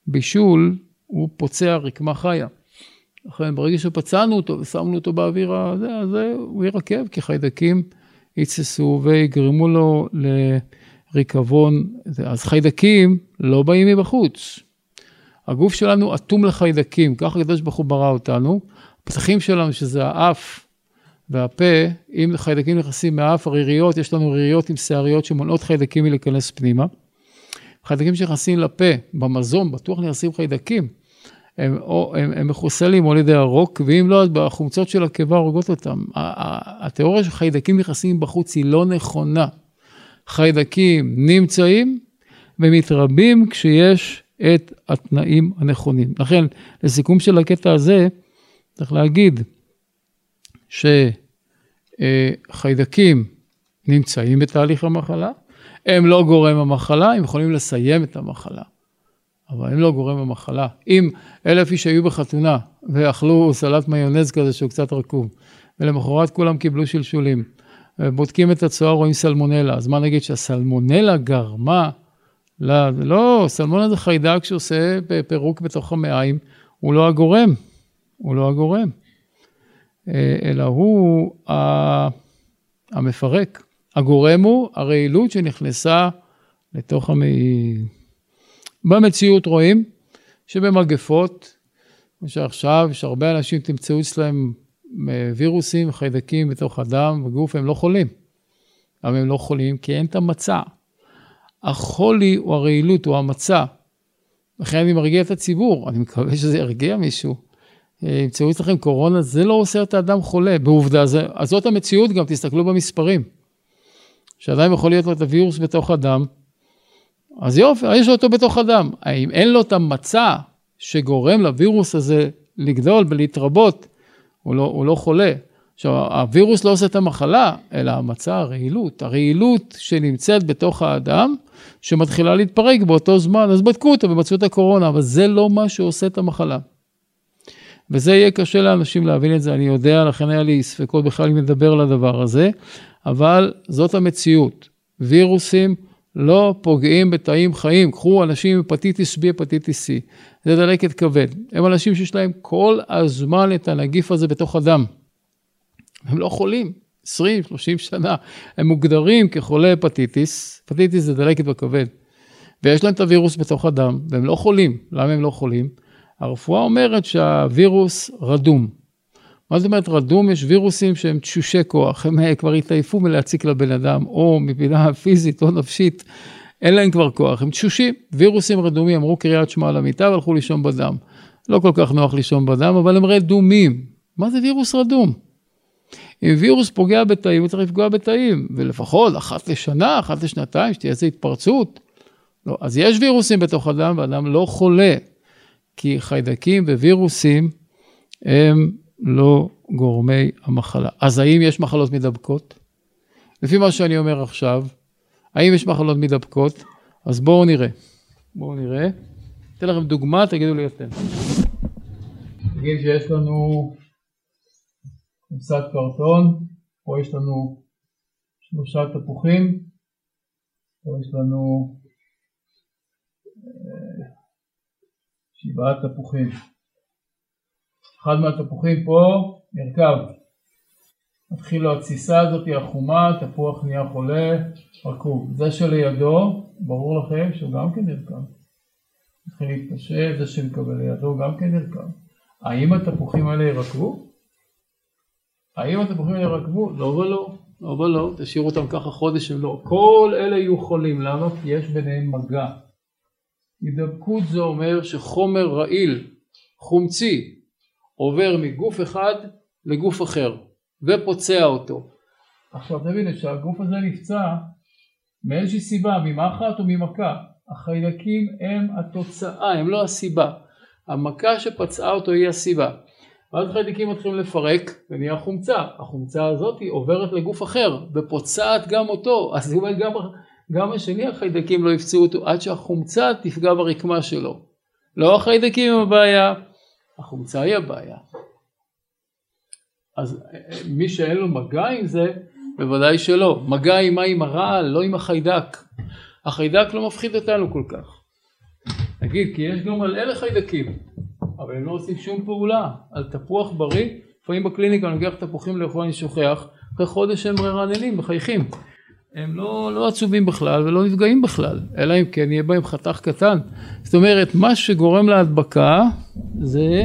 בישול הוא פוצע רקמה חיה. לכן ברגע שפצענו אותו ושמנו אותו באוויר הזה, אז הוא ירקב, כי חיידקים יצסו ויגרימו לו לריקבון. אז חיידקים לא באים מבחוץ. הגוף שלנו אטום לחיידקים, ככה הקדוש ברוך הוא ברא אותנו. הפתחים שלנו, שזה האף והפה, אם חיידקים נכנסים מהאף, הריריות, יש לנו ריריות עם שעריות שמונעות חיידקים מלהיכנס פנימה. חיידקים שנכנסים לפה, במזון, בטוח נכנסים חיידקים, הם, או, הם, הם מחוסלים על ידי הרוק, ואם לא, בחומצות של הקיבה הורגות אותם. התיאוריה שחיידקים נכנסים בחוץ היא לא נכונה. חיידקים נמצאים ומתרבים כשיש את התנאים הנכונים. לכן, לסיכום של הקטע הזה, צריך להגיד שחיידקים נמצאים בתהליך המחלה, הם לא גורם המחלה, הם יכולים לסיים את המחלה, אבל הם לא גורם המחלה. אם אלף איש היו בחתונה ואכלו סלט מיונז כזה שהוא קצת רקוב, ולמחרת כולם קיבלו שלשולים, בודקים את הצואה, רואים סלמונלה, אז מה נגיד שהסלמונלה גרמה? לא, לא, סלמונלה זה חיידק שעושה פירוק בתוך המעיים, הוא לא הגורם, הוא לא הגורם, אלא הוא המפרק. הגורם הוא הרעילות שנכנסה לתוך המעי. במציאות רואים שבמגפות, כמו שעכשיו, שהרבה אנשים תמצאו אצלהם וירוסים, חיידקים בתוך הדם, בגוף, הם לא חולים. אבל הם לא חולים כי אין את המצע. החולי הוא הרעילות, הוא המצע. לכן אני מרגיע את הציבור, אני מקווה שזה ירגיע מישהו. ימצאו אצלכם קורונה, זה לא עושה את האדם חולה, בעובדה, זה, אז זאת המציאות גם, תסתכלו במספרים, שעדיין יכול להיות לו את הווירוס בתוך הדם, אז יופי, יש לו אותו בתוך הדם, האם אין לו את המצע שגורם לווירוס הזה לגדול ולהתרבות, הוא לא, הוא לא חולה, עכשיו הווירוס לא עושה את המחלה, אלא המצע, הרעילות, הרעילות שנמצאת בתוך האדם, שמתחילה להתפרק באותו זמן, אז בדקו אותה ומצאו את הקורונה, אבל זה לא מה שעושה את המחלה, וזה יהיה קשה לאנשים להבין את זה, אני יודע, לכן היה לי ספקות בכלל אם נדבר על הדבר הזה, אבל זאת המציאות. וירוסים לא פוגעים בתאים חיים, קחו אנשים עם הפטיטיס B, הפטיטיס C, זה דלקת כבד. הם אנשים שיש להם כל הזמן את הנגיף הזה בתוך הדם. הם לא חולים, עשרים שלושים שנה, הם מוגדרים כחולי פטיטיס, פטיטיס זה דלקת בכבד, ויש להם את הווירוס בתוך הדם, והם לא חולים. למה הם לא חולים? הרפואה אומרת שהווירוס רדום. מה זאת אומרת רדום? יש וירוסים שהם תשושי כוח, הם כבר התעייפו מלהציק לבן אדם, או מפינה פיזית או נפשית, אין להם כבר כוח, הם תשושים. וירוסים רדומים, אמרו קריאת שמע על המיטה, והלכו לישון בדם. לא כל כך נוח לישון בדם, אבל הם רדומים. מה זה וירוס רדום? אם וירוס פוגע בתאים, הוא צריך לפגוע בתאים, ולפחות אחת לשנה, אחת לשנתיים, שתהיה איזו התפרצות. לא, אז יש וירוסים בתוך הדם, והאדם לא חולה. כי חיידקים ווירוסים הם לא גורמי המחלה. אז האם יש מחלות מדבקות? לפי מה שאני אומר עכשיו, האם יש מחלות מדבקות? אז בואו נראה. בואו נראה. אתן לכם דוגמה, תגידו לי אתם. נגיד שיש לנו קופסת קרטון, פה יש לנו שלושה תפוחים, פה יש לנו שבעה תפוחים. אחד מהתפוחים פה נרקב. מתחיל לו התסיסה הזאת, החומה, תפוח נהיה חולה, רקוב. זה שלידו, ברור לכם שהוא גם כן נרקב. מתחיל להתקשה, זה שמקבל לידו גם כן נרקב. האם התפוחים האלה ירקבו? האם התפוחים האלה ירקבו? לא ולא, לא ולא. תשאירו אותם ככה חודש ולא. כל אלה יהיו חולים. למה? כי יש ביניהם מגע. הידבקות זה אומר שחומר רעיל, חומצי, עובר מגוף אחד לגוף אחר, ופוצע אותו. עכשיו תבינו שהגוף הזה נפצע מאיזושהי סיבה, ממחט או ממכה. החיידקים הם התוצאה, הם לא הסיבה. המכה שפצעה אותו היא הסיבה. ואז החיידקים מתחילים לפרק ונהיה חומצה. החומצה הזאת עוברת לגוף אחר, ופוצעת גם אותו. אז זאת אומרת גם... גם השני החיידקים לא יפצעו אותו עד שהחומצה תפגע ברקמה שלו. לא החיידקים הם הבעיה, החומצה היא הבעיה. אז מי שאין לו מגע עם זה, בוודאי שלא. מגע עם מים הרעל, לא עם החיידק. החיידק לא מפחיד אותנו כל כך. נגיד, כי יש גם על אלה חיידקים, אבל הם לא עושים שום פעולה. על תפוח בריא, לפעמים בקליניקה נוגח תפוחים לאכול נשוחח, אחרי חודש הם רעננים, מחייכים. הם לא, לא עצובים בכלל ולא נפגעים בכלל, אלא אם כן יהיה בהם חתך קטן. זאת אומרת, מה שגורם להדבקה זה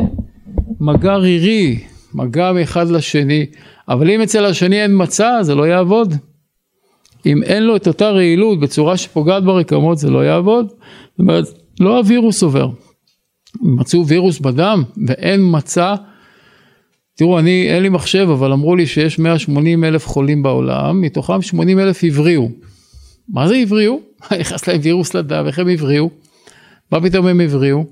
מגע רירי, מגע מאחד לשני, אבל אם אצל השני אין מצע, זה לא יעבוד. אם אין לו את אותה רעילות בצורה שפוגעת ברקמות, זה לא יעבוד. זאת אומרת, לא הווירוס עובר. אם מצאו וירוס בדם ואין מצע, תראו, אני, אין לי מחשב, אבל אמרו לי שיש מאה ושמונים אלף חולים בעולם, מתוכם שמונים אלף הבריאו. מה זה הבריאו? היחס להם וירוס לדם, איך הם הבריאו? מה פתאום הם הבריאו?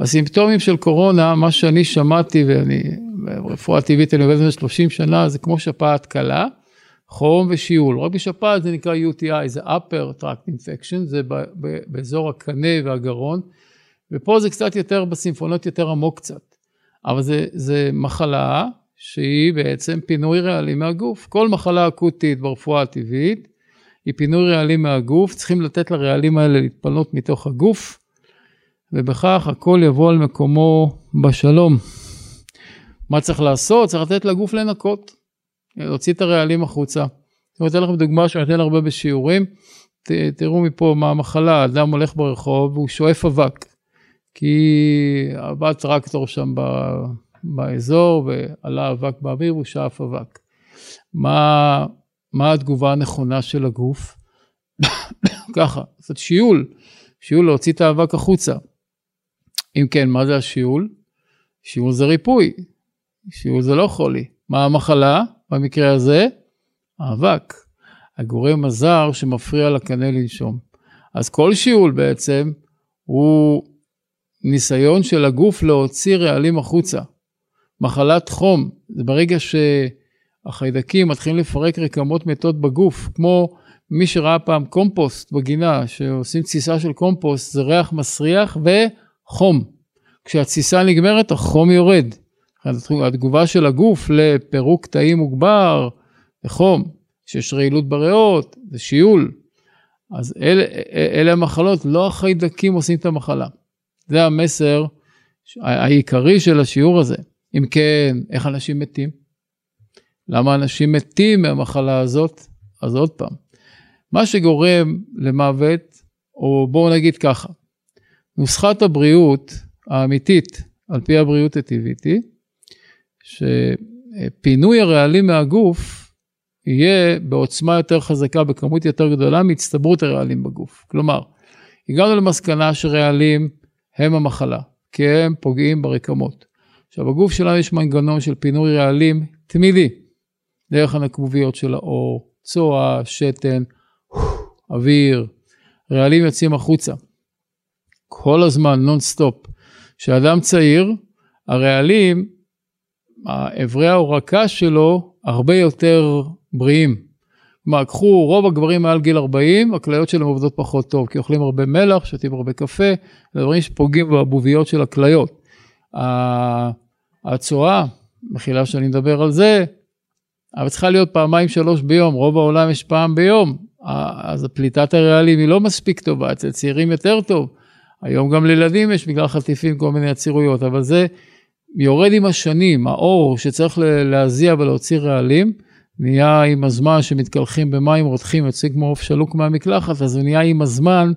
הסימפטומים של קורונה, מה שאני שמעתי, ואני, ברפואה טבעית, אני עובד שלושים שנה, זה כמו שפעת קלה, חום ושיעול. רק בשפעת זה נקרא יו טי איי, זה upper tract infection, זה באזור הקנה והגרון, ופה זה קצת יותר, בסימפונות יותר עמוק קצת. אבל זה, זה מחלה שהיא בעצם פינוי ריאלי מהגוף. כל מחלה אקוטית ברפואה הטבעית היא פינוי ריאלי מהגוף, צריכים לתת לריאלים האלה להתפנות מתוך הגוף, ובכך הכל יבוא על מקומו בשלום. מה צריך לעשות? צריך לתת לגוף לנקות, להוציא את הריאלים החוצה. אני רוצה לכם דוגמה שאני אתן הרבה בשיעורים, ת, תראו מפה מה המחלה, אדם הולך ברחוב והוא שואף אבק. כי הבא טרקטור שם באזור, ועלה אבק באוויר, הוא שאף אבק. מה, מה התגובה הנכונה של הגוף? ככה, זאת שיעול. שיעול להוציא את האבק החוצה. אם כן, מה זה השיעול? שיעול זה ריפוי. שיעול זה לא חולי. מה המחלה? במקרה הזה, האבק. הגורם הזר שמפריע לקנה לנשום. אז כל שיעול בעצם, הוא... ניסיון של הגוף להוציא רעלים החוצה. מחלת חום, זה ברגע שהחיידקים מתחילים לפרק רקמות מתות בגוף, כמו מי שראה פעם קומפוסט בגינה, שעושים ציסה של קומפוסט, זה ריח מסריח וחום. כשהציסה נגמרת, החום יורד. התגובה של הגוף לפירוק תאי מוגבר, לחום, שיש רעילות בריאות, זה שיעול. אז אל, אלה המחלות, לא החיידקים עושים את המחלה. זה המסר העיקרי של השיעור הזה. אם כן, איך אנשים מתים? למה אנשים מתים מהמחלה הזאת? אז עוד פעם. מה שגורם למוות, או בואו נגיד ככה, נוסחת הבריאות האמיתית, על פי הבריאות הטבעית, שפינוי הריאלים מהגוף יהיה בעוצמה יותר חזקה, בכמות יותר גדולה, מהצטברות הריאלים בגוף. כלומר, הגענו למסקנה שריאלים, הם המחלה, כי הם פוגעים ברקמות. עכשיו, בגוף שלנו יש מנגנון של פינוי ריאלים תמידי, דרך הנקבוביות של האור, צואה, שתן, אוויר, ריאלים יוצאים החוצה. כל הזמן, נונסטופ. כשאדם צעיר, הריאלים, האברי ההורקה שלו, הרבה יותר בריאים. כלומר, קחו רוב הגברים מעל גיל ארבעים, הכליות שלהם עובדות פחות טוב, כי אוכלים הרבה מלח, שותים הרבה קפה, הדברים שפוגעים בבוביות של הכליות. הצואה, מחילה שאני מדבר על זה, אבל צריכה להיות פעמיים שלוש ביום, רוב העולם יש פעם ביום, אז הפליטת הריאלים היא לא מספיק טובה, אצל צעירים יותר טוב, היום גם לילדים יש בגלל חטיפים כל מיני הצירויות, אבל זה יורד עם השנים, האור שצריך להזיע ולהוציא ריאלים, נהיה עם הזמן שמתקלחים במים, רותחים, יוצאים כמו אוף שלוק מהמקלחת, אז הוא נהיה עם הזמן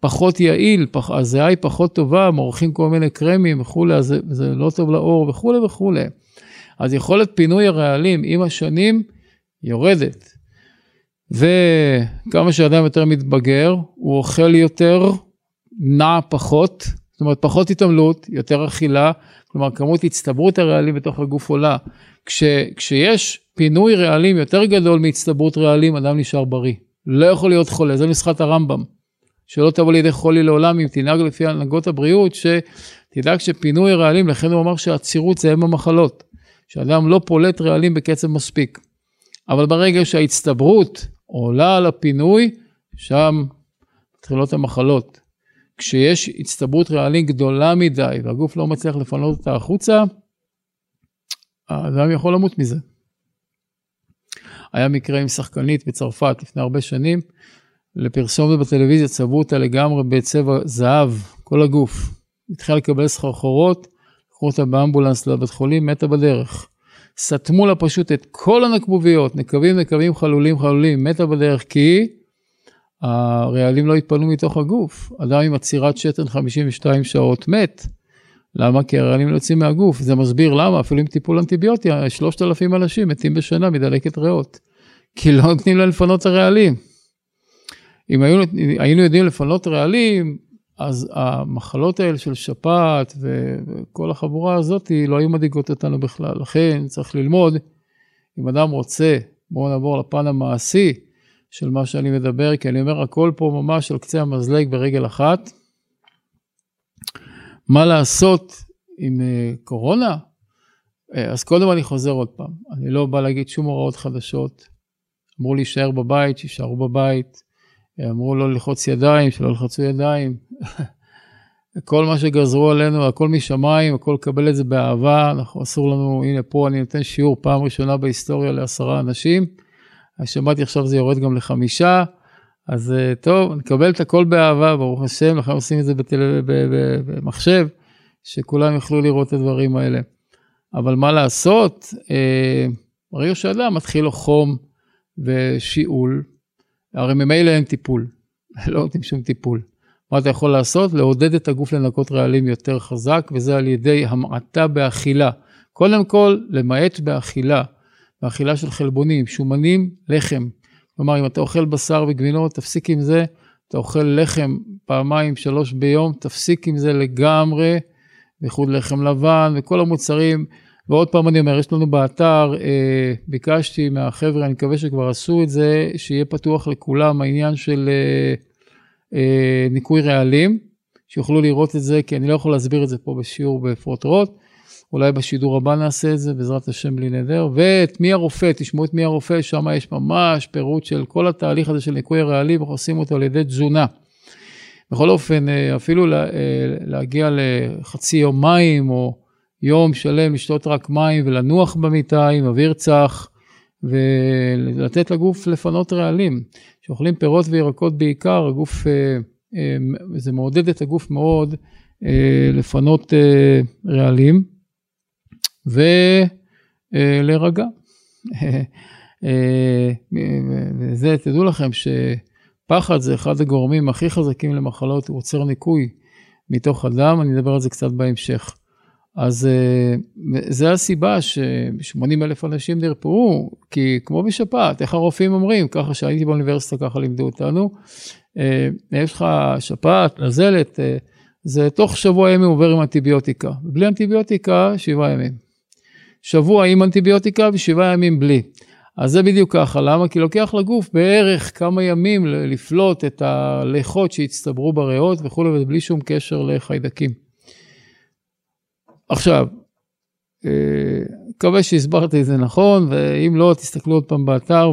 פחות יעיל, פח, הזיעה היא פחות טובה, מורחים כל מיני קרמים וכולי, אז זה, זה לא טוב לאור וכולי וכולי. אז יכולת פינוי הריאלים עם השנים יורדת. וכמה שאדם יותר מתבגר, הוא אוכל יותר, נע פחות, זאת אומרת פחות התעמלות, יותר אכילה, כלומר כמות הצטברות הריאלים בתוך הגוף עולה. כש, כשיש פינוי ריאלים יותר גדול מהצטברות ריאלים, אדם נשאר בריא. לא יכול להיות חולה, זה נוסחת הרמב"ם. שלא תבוא לידי חולי לעולם, אם תנהג לפי הנהגות הבריאות, שתדאג שפינוי ריאלים, לכן הוא אמר שהעצירות זה הם המחלות. שאדם לא פולט ריאלים בקצב מספיק. אבל ברגע שההצטברות עולה על הפינוי, שם מתחילות המחלות. כשיש הצטברות רעלים גדולה מדי, והגוף לא מצליח לפנות אותה החוצה, האדם יכול למות מזה. היה מקרה עם שחקנית בצרפת לפני הרבה שנים, לפרסומת בטלוויזיה צבעו אותה לגמרי בצבע זהב, כל הגוף. התחילה לקבל סחרחורות, לקחו אותה באמבולנס לבית חולים, מתה בדרך. סתמו לה פשוט את כל הנקבוביות, נקבים נקבים חלולים חלולים, מתה בדרך, כי הרעלים לא התפנו מתוך הגוף. אדם עם עצירת שתן חמישים ושתיים שעות מת. למה? כי הרעלים לא יוצאים מהגוף. זה מסביר למה, אפילו עם טיפול אנטיביוטי, שלושת אלפים אנשים מתים בשנה מדלקת ריאות. כי לא נותנים לה לפנות הרעלים. אם היינו, היינו יודעים לפנות רעלים, אז המחלות האלה של שפעת וכל החבורה הזאת לא היו מדאיגות אותנו בכלל. לכן צריך ללמוד, אם אדם רוצה, בואו נעבור לפן המעשי של מה שאני מדבר, כי אני אומר הכל פה ממש על קצה המזלג ברגל אחת. מה לעשות עם קורונה? אז קודם אני חוזר עוד פעם. אני לא בא להגיד שום הוראות חדשות. אמרו לי שישאר בבית, שישארו בבית. אמרו לא לחוץ ידיים, שלא לחצו ידיים. כל מה שגזרו עלינו, הכל משמיים, הכל קבל את זה באהבה. אנחנו, אסור לנו, הנה פה אני נותן שיעור פעם ראשונה בהיסטוריה לעשרה אנשים. שמעתי עכשיו זה יורד גם לחמישה. אז טוב, נקבל את הכל באהבה, ברוך השם, לכם עושים את זה בטל... במחשב, שכולם יוכלו לראות את הדברים האלה. אבל מה לעשות? ברגע שאדם מתחיל לו חום ושיעול, הרי ממילא אין טיפול, לא נותנים שום טיפול. מה אתה יכול לעשות? לעודד את הגוף לנקות רעלים יותר חזק, וזה על ידי המעטה באכילה. קודם כל, למעט באכילה, באכילה של חלבונים, שומנים, לחם. כלומר, אם אתה אוכל בשר וגבינות, תפסיק עם זה, אתה אוכל לחם פעמיים, שלוש ביום, תפסיק עם זה לגמרי, בייחוד לחם לבן וכל המוצרים. ועוד פעם אני אומר, יש לנו באתר, אה, ביקשתי מהחבר'ה, אני מקווה שכבר עשו את זה, שיהיה פתוח לכולם העניין של אה, אה, ניקוי רעלים, שיוכלו לראות את זה, כי אני לא יכול להסביר את זה פה בשיעור בפרוטרוט, אולי בשידור הבא נעשה את זה, בעזרת השם בלי נדר, ואת מי הרופא, תשמעו את מי הרופא, שם יש ממש פירוט של כל התהליך הזה של ניקוי רעלים, ועושים אותו על ידי תזונה. בכל אופן, אה, אפילו לה, אה, להגיע לחצי יומיים, או... יום שלם לשתות רק מים ולנוח במיטה עם אוויר צח ולתת לגוף לפנות רעלים. כשאוכלים פירות וירקות בעיקר, הגוף, זה מעודד את הגוף מאוד לפנות רעלים ולרגע. וזה תדעו לכם שפחד זה אחד הגורמים הכי חזקים למחלות, הוא עוצר ניקוי מתוך הדם, אני אדבר על זה קצת בהמשך. אז זה הסיבה ש-שמונים אלף אנשים נרפאו, כי כמו בשפעת, איך הרופאים אומרים, ככה שהייתי באוניברסיטה, ככה לימדו אותנו, יש לך שפעת, נזלת, זה תוך שבוע ימים עובר עם אנטיביוטיקה, בלי אנטיביוטיקה, שבעה ימים. שבוע עם אנטיביוטיקה ושבעה ימים בלי. אז זה בדיוק ככה, למה? כי לוקח לגוף בערך כמה ימים לפלוט את הליחות שהצטברו בריאות וכו', ובלי שום קשר לחיידקים. עכשיו, מקווה שהסברתי את זה נכון, ואם לא, תסתכלו עוד פעם באתר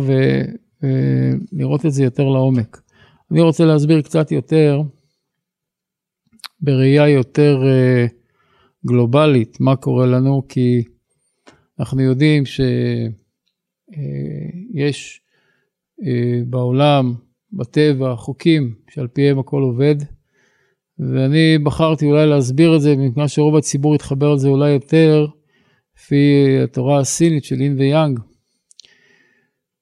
ולראות את זה יותר לעומק. אני רוצה להסביר קצת יותר, בראייה יותר גלובלית, מה קורה לנו, כי אנחנו יודעים שיש בעולם, בטבע, חוקים שעל פיהם הכל עובד, ואני בחרתי אולי להסביר את זה, מכיוון שרוב הציבור התחבר על זה אולי יותר, לפי התורה הסינית של אין ויאנג.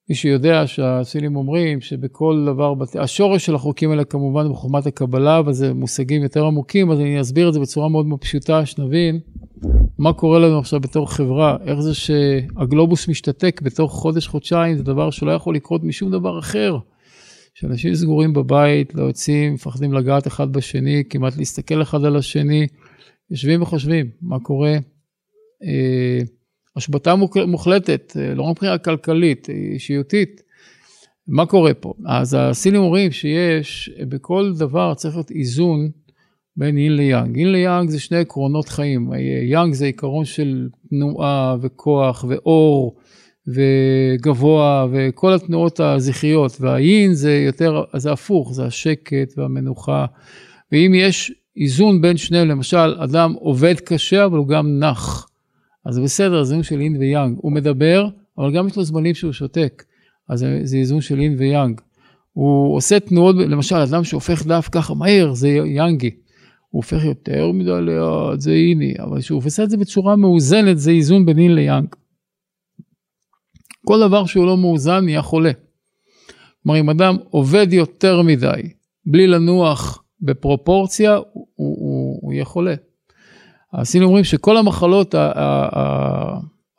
מי שיודע שהסינים אומרים שבכל דבר, השורש של החוקים האלה כמובן בחוכמת הקבלה, וזה מושגים יותר עמוקים, אז אני אסביר את זה בצורה מאוד מאוד פשוטה, שנבין מה קורה לנו עכשיו בתור חברה, איך זה שהגלובוס משתתק בתוך חודש-חודשיים, זה דבר שלא יכול לקרות משום דבר אחר. שאנשים סגורים בבית, לא יוצאים, מפחדים לגעת אחד בשני, כמעט להסתכל אחד על השני, יושבים וחושבים, מה קורה? השבטה מוחלטת, לא רק מבחינה כלכלית, אישיותית, מה קורה פה? אז הסינים אומרים שיש, בכל דבר צריך להיות איזון בין אין ליאנג. אין ליאנג זה שני עקרונות חיים, יאנג זה עיקרון של תנועה וכוח ואור, וגבוה, וכל התנועות הזכריות, והיין זה יותר, זה הפוך, זה השקט והמנוחה, ואם יש איזון בין שניהם, למשל, אדם עובד קשה, אבל הוא גם נח, אז בסדר, זה איזון של אין ויאנג, הוא מדבר, אבל גם יש לו זמנים שהוא שותק, אז זה איזון של אין ויאנג, הוא עושה תנועות, למשל, אדם שהופך דף ככה מהר, זה יאנגי, הוא הופך יותר מדי ליד, זה איני, אבל שהוא עושה את זה בצורה מאוזנת, זה איזון בין אין ליאנג, כל דבר שהוא לא מאוזן נהיה חולה. כלומר, אם אדם עובד יותר מדי, בלי לנוח בפרופורציה, הוא, הוא, הוא יהיה חולה. אז אנחנו אומרים שכל המחלות,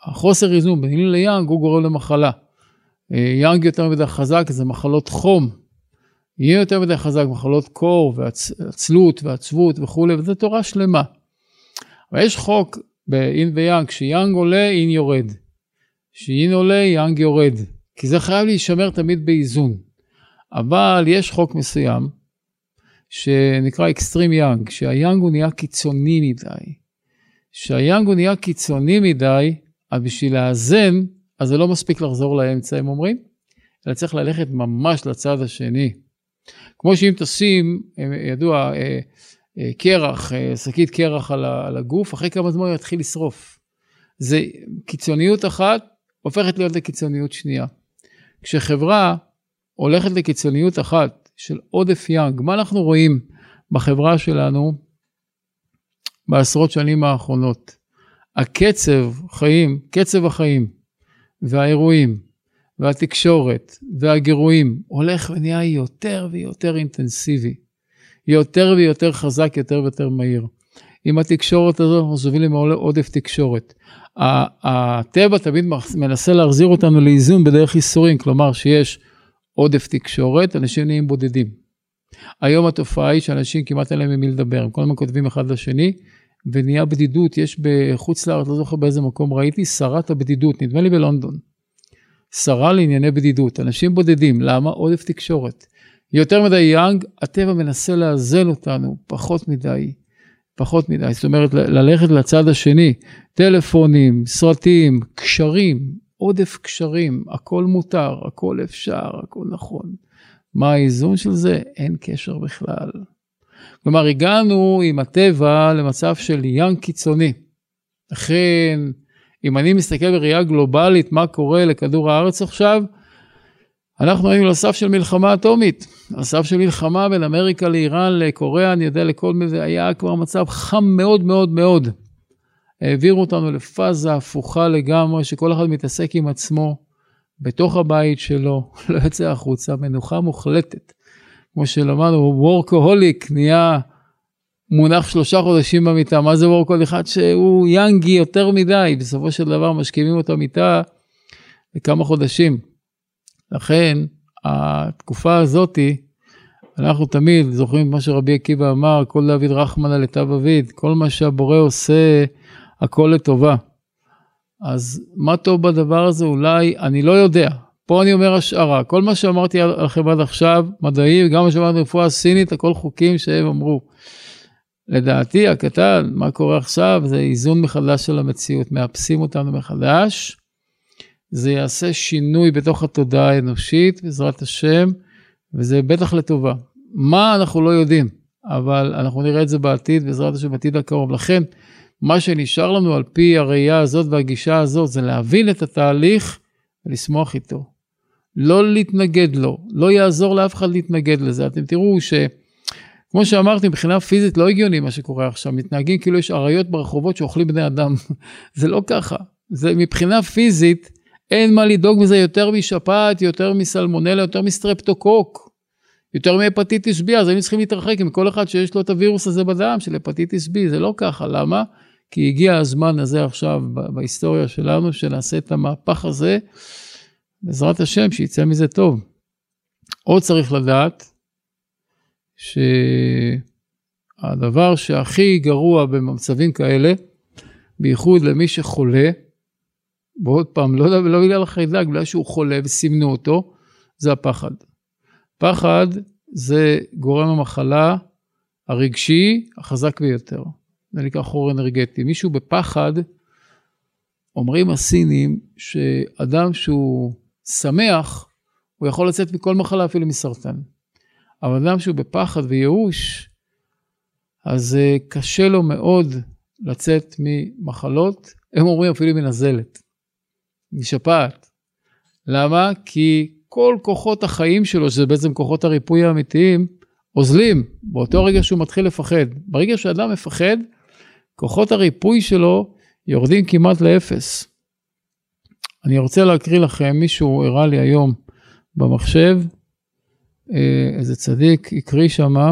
החוסר איזון בין אין ליאנג, הוא גורם למחלה. יאנג יותר מדי חזק, זה מחלות חום. יהיה יותר מדי חזק, מחלות קור, ועצלות, ועצבות וכו', וזה תורה שלמה. אבל יש חוק באין ויאנג, כשיאנג עולה, אין יורד. שאין עולה, יאנג יורד, כי זה חייב להישמר תמיד באיזון. אבל יש חוק מסוים, שנקרא אקסטרים יאנג, שהיאנג הוא נהיה קיצוני מדי. שהיאנג הוא נהיה קיצוני מדי, אז בשביל להאזן, אז זה לא מספיק לחזור לאמצע, הם אומרים, אלא צריך ללכת ממש לצד השני. כמו שאם תשים, ידוע, קרח, שקית קרח על הגוף, אחרי כמה זמן הוא יתחיל לשרוף. זה קיצוניות אחת, הופכת להיות לקיצוניות שנייה. כשחברה הולכת לקיצוניות אחת של עודף יאנג, מה אנחנו רואים בחברה שלנו בעשרות שנים האחרונות? הקצב חיים, קצב החיים והאירועים והתקשורת והגירויים הולך ונהיה יותר ויותר אינטנסיבי, יותר ויותר חזק, יותר ויותר מהיר. עם התקשורת הזאת, אנחנו סובלים מעודף תקשורת. הטבע תמיד מנסה להחזיר אותנו לאיזון בדרך איסורים, כלומר שיש עודף תקשורת, אנשים נהיים בודדים. היום התופעה היא שאנשים כמעט אין להם ממי לדבר, הם כל הזמן כותבים אחד לשני, ונהיה בדידות, יש בחוץ לארץ, לא זוכר באיזה מקום, ראיתי שרת הבדידות, נדמה לי בלונדון. שרה לענייני בדידות, אנשים בודדים, למה? עודף תקשורת. יותר מדי יאנג, הטבע מנסה לאזן אותנו, פחות מדי. פחות מדי, זאת אומרת, ללכת לצד השני, טלפונים, סרטים, קשרים, עודף קשרים, הכל מותר, הכל אפשר, הכל נכון. מה האיזון של זה? אין קשר בכלל. כלומר, הגענו עם הטבע למצב של יאנג קיצוני. לכן, אם אני מסתכל בראייה גלובלית, מה קורה לכדור הארץ עכשיו, אנחנו היינו לסף של מלחמה אטומית, הסף של מלחמה בין אמריקה לאיראן, לקוריאה, אני יודע לכל מיני, היה כבר מצב חם מאוד מאוד מאוד. העבירו אותנו לפאזה הפוכה לגמרי, שכל אחד מתעסק עם עצמו, בתוך הבית שלו, לא יוצא החוצה, מנוחה מוחלטת. כמו שלמדנו, וורקוהוליק נהיה מונח שלושה חודשים במיטה, מה זה וורקוהוליק? אחד שהוא יאנגי יותר מדי, בסופו של דבר משכימים אותו מיטה לכמה חודשים. לכן, התקופה הזאת, אנחנו תמיד זוכרים מה שרבי עקיבא אמר, כל דוד רחמנה לטב אביד, כל מה שהבורא עושה, הכל לטובה. אז מה טוב בדבר הזה? אולי, אני לא יודע. פה אני אומר השערה, כל מה שאמרתי לכם עד עכשיו, מדעי, גם מה שאמרתי רפואה סינית, הכל חוקים שהם אמרו. לדעתי, הקטן, מה קורה עכשיו? זה איזון מחדש של המציאות, מאפסים אותנו מחדש, זה יעשה שינוי בתוך התודעה האנושית, בעזרת השם, וזה בטח לטובה. מה אנחנו לא יודעים, אבל אנחנו נראה את זה בעתיד, בעזרת השם, בעתיד הקרוב. לכן, מה שנשאר לנו על פי הראייה הזאת והגישה הזאת, זה להבין את התהליך ולשמוח איתו. לא להתנגד לו, לא יעזור לאף אחד להתנגד לזה. אתם תראו ש, כמו שאמרתי, מבחינה פיזית לא הגיוני מה שקורה עכשיו. מתנהגים כאילו יש אריות ברחובות שאוכלים בני אדם. זה לא ככה. זה מבחינה פיזית, אין מה לדאוג מזה יותר משפעת, יותר מסלמונלה, יותר מסטרפטוקוק, יותר מהפטיטיס בי, אז היינו צריכים להתרחק עם כל אחד שיש לו את הווירוס הזה בדם של הפטיטיס בי, זה לא ככה, למה? כי הגיע הזמן הזה עכשיו בהיסטוריה שלנו, שנעשה את המהפך הזה, בעזרת השם שיצא מזה טוב. עוד צריך לדעת, שהדבר שהכי גרוע במצבים כאלה, בייחוד למי שחולה, בעוד פעם, לא, לא בגלל החיידק, בגלל שהוא חולה וסימנו אותו, זה הפחד. פחד זה גורם המחלה הרגשי החזק ביותר. זה נקרא חור אנרגטי. מישהו בפחד, אומרים הסינים שאדם שהוא שמח, הוא יכול לצאת מכל מחלה אפילו מסרטן. אבל אדם שהוא בפחד וייאוש, אז קשה לו מאוד לצאת ממחלות, הם אומרים אפילו מנזלת, משפעת. למה? כי כל כוחות החיים שלו, שזה בעצם כוחות הריפוי האמיתיים, עוזלים באותו רגע שהוא מתחיל לפחד. ברגע שאדם מפחד, כוחות הריפוי שלו יורדים כמעט לאפס. אני רוצה להקריא לכם, מישהו הראה לי היום במחשב, איזה צדיק הקריא שמה,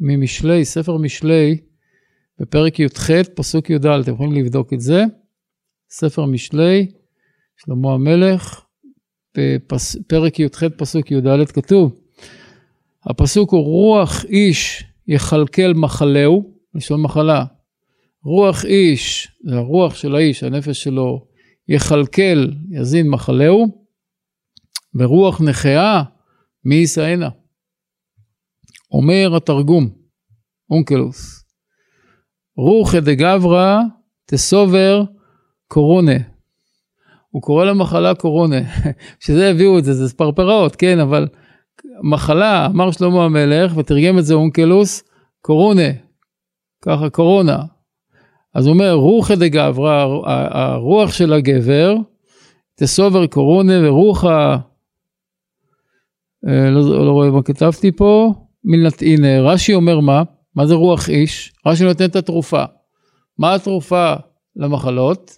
ממשלי, ספר משלי, בפרק י"ח, פסוק י"ד, אתם יכולים לבדוק את זה, ספר משלי, שלמה המלך, בפרק י"ח, פסוק י"ד, כתוב, הפסוק הוא רוח איש יחלקל מחלהו, לשון מחלה, רוח איש, זה הרוח של האיש, הנפש שלו, יחלקל, יזין מחלהו, ורוח נחיה, מי ישענה? אומר התרגום, אונקלוס, רוחא דגברא תסובר קורונה, הוא קורא למחלה קורונה, שזה הביאו את זה, זה פרפראות, כן, אבל מחלה, אמר שלמה המלך, ותרגם את זה אונקלוס, קורונה, ככה קורונה, אז הוא אומר, רוחא דגברא, הרוח של הגבר, תסובר קורונה ורוחא, לא, לא רואה מה כתבתי פה, מילת, הנה, רשי אומר מה? מה זה רוח איש? רשי נותן את התרופה. מה התרופה למחלות?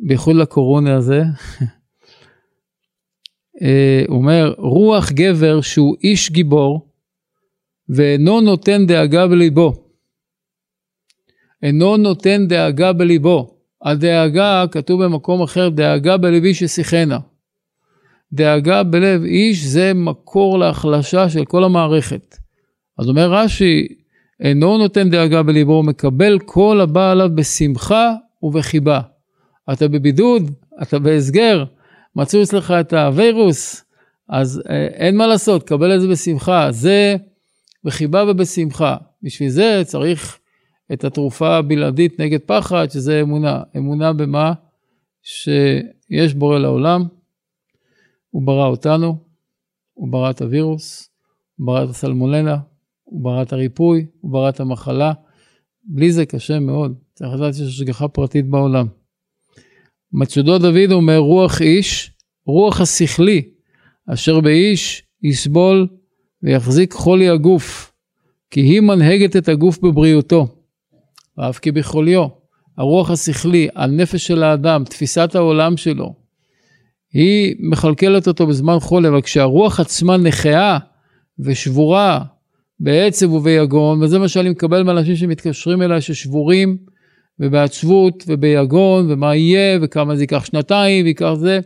בייחוד לקורונה הזה. הוא אומר, רוח גבר שהוא איש גיבור, ואינו נותן דאגה בליבו. אינו נותן דאגה בליבו. הדאגה, כתוב במקום אחר, דאגה בליבי ששיחנה. דאגה בלב איש זה מקור להחלשה של כל המערכת. אז אומר רש"י, אינו נותן דאגה בליבו, הוא מקבל כל הבא עליו בשמחה ובחיבה. אתה בבידוד, אתה בהסגר, מצאו אצלך את הווירוס, אז אין מה לעשות, קבל את זה בשמחה, זה בחיבה ובשמחה. בשביל זה צריך את התרופה הבלעדית נגד פחד, שזה אמונה. אמונה במה שיש בורא לעולם, הוא ברא אותנו, הוא ברא את הווירוס, הוא ברא את הסלמונלה, הוא ברא את הריפוי, הוא ברא את המחלה. בלי זה קשה מאוד. צריך לדעת שיש השגחה פרטית בעולם. מצודו דוד אומר, רוח איש, רוח השכלי, אשר באיש יסבול ויחזיק חולי הגוף, כי היא מנהגת את הגוף בבריאותו, ואף כי בחוליו. הרוח השכלי, הנפש של האדם, תפיסת העולם שלו, היא מחלקלת אותו בזמן חולה, אבל כשהרוח עצמה נחיה ושבורה בעצב וביגון, וזה מה שאני מקבל מאנשים שמתקשרים אליי, ששבורים ובעצבות וביגון, ומה יהיה, וכמה זה ייקח שנתיים, ויקח זה,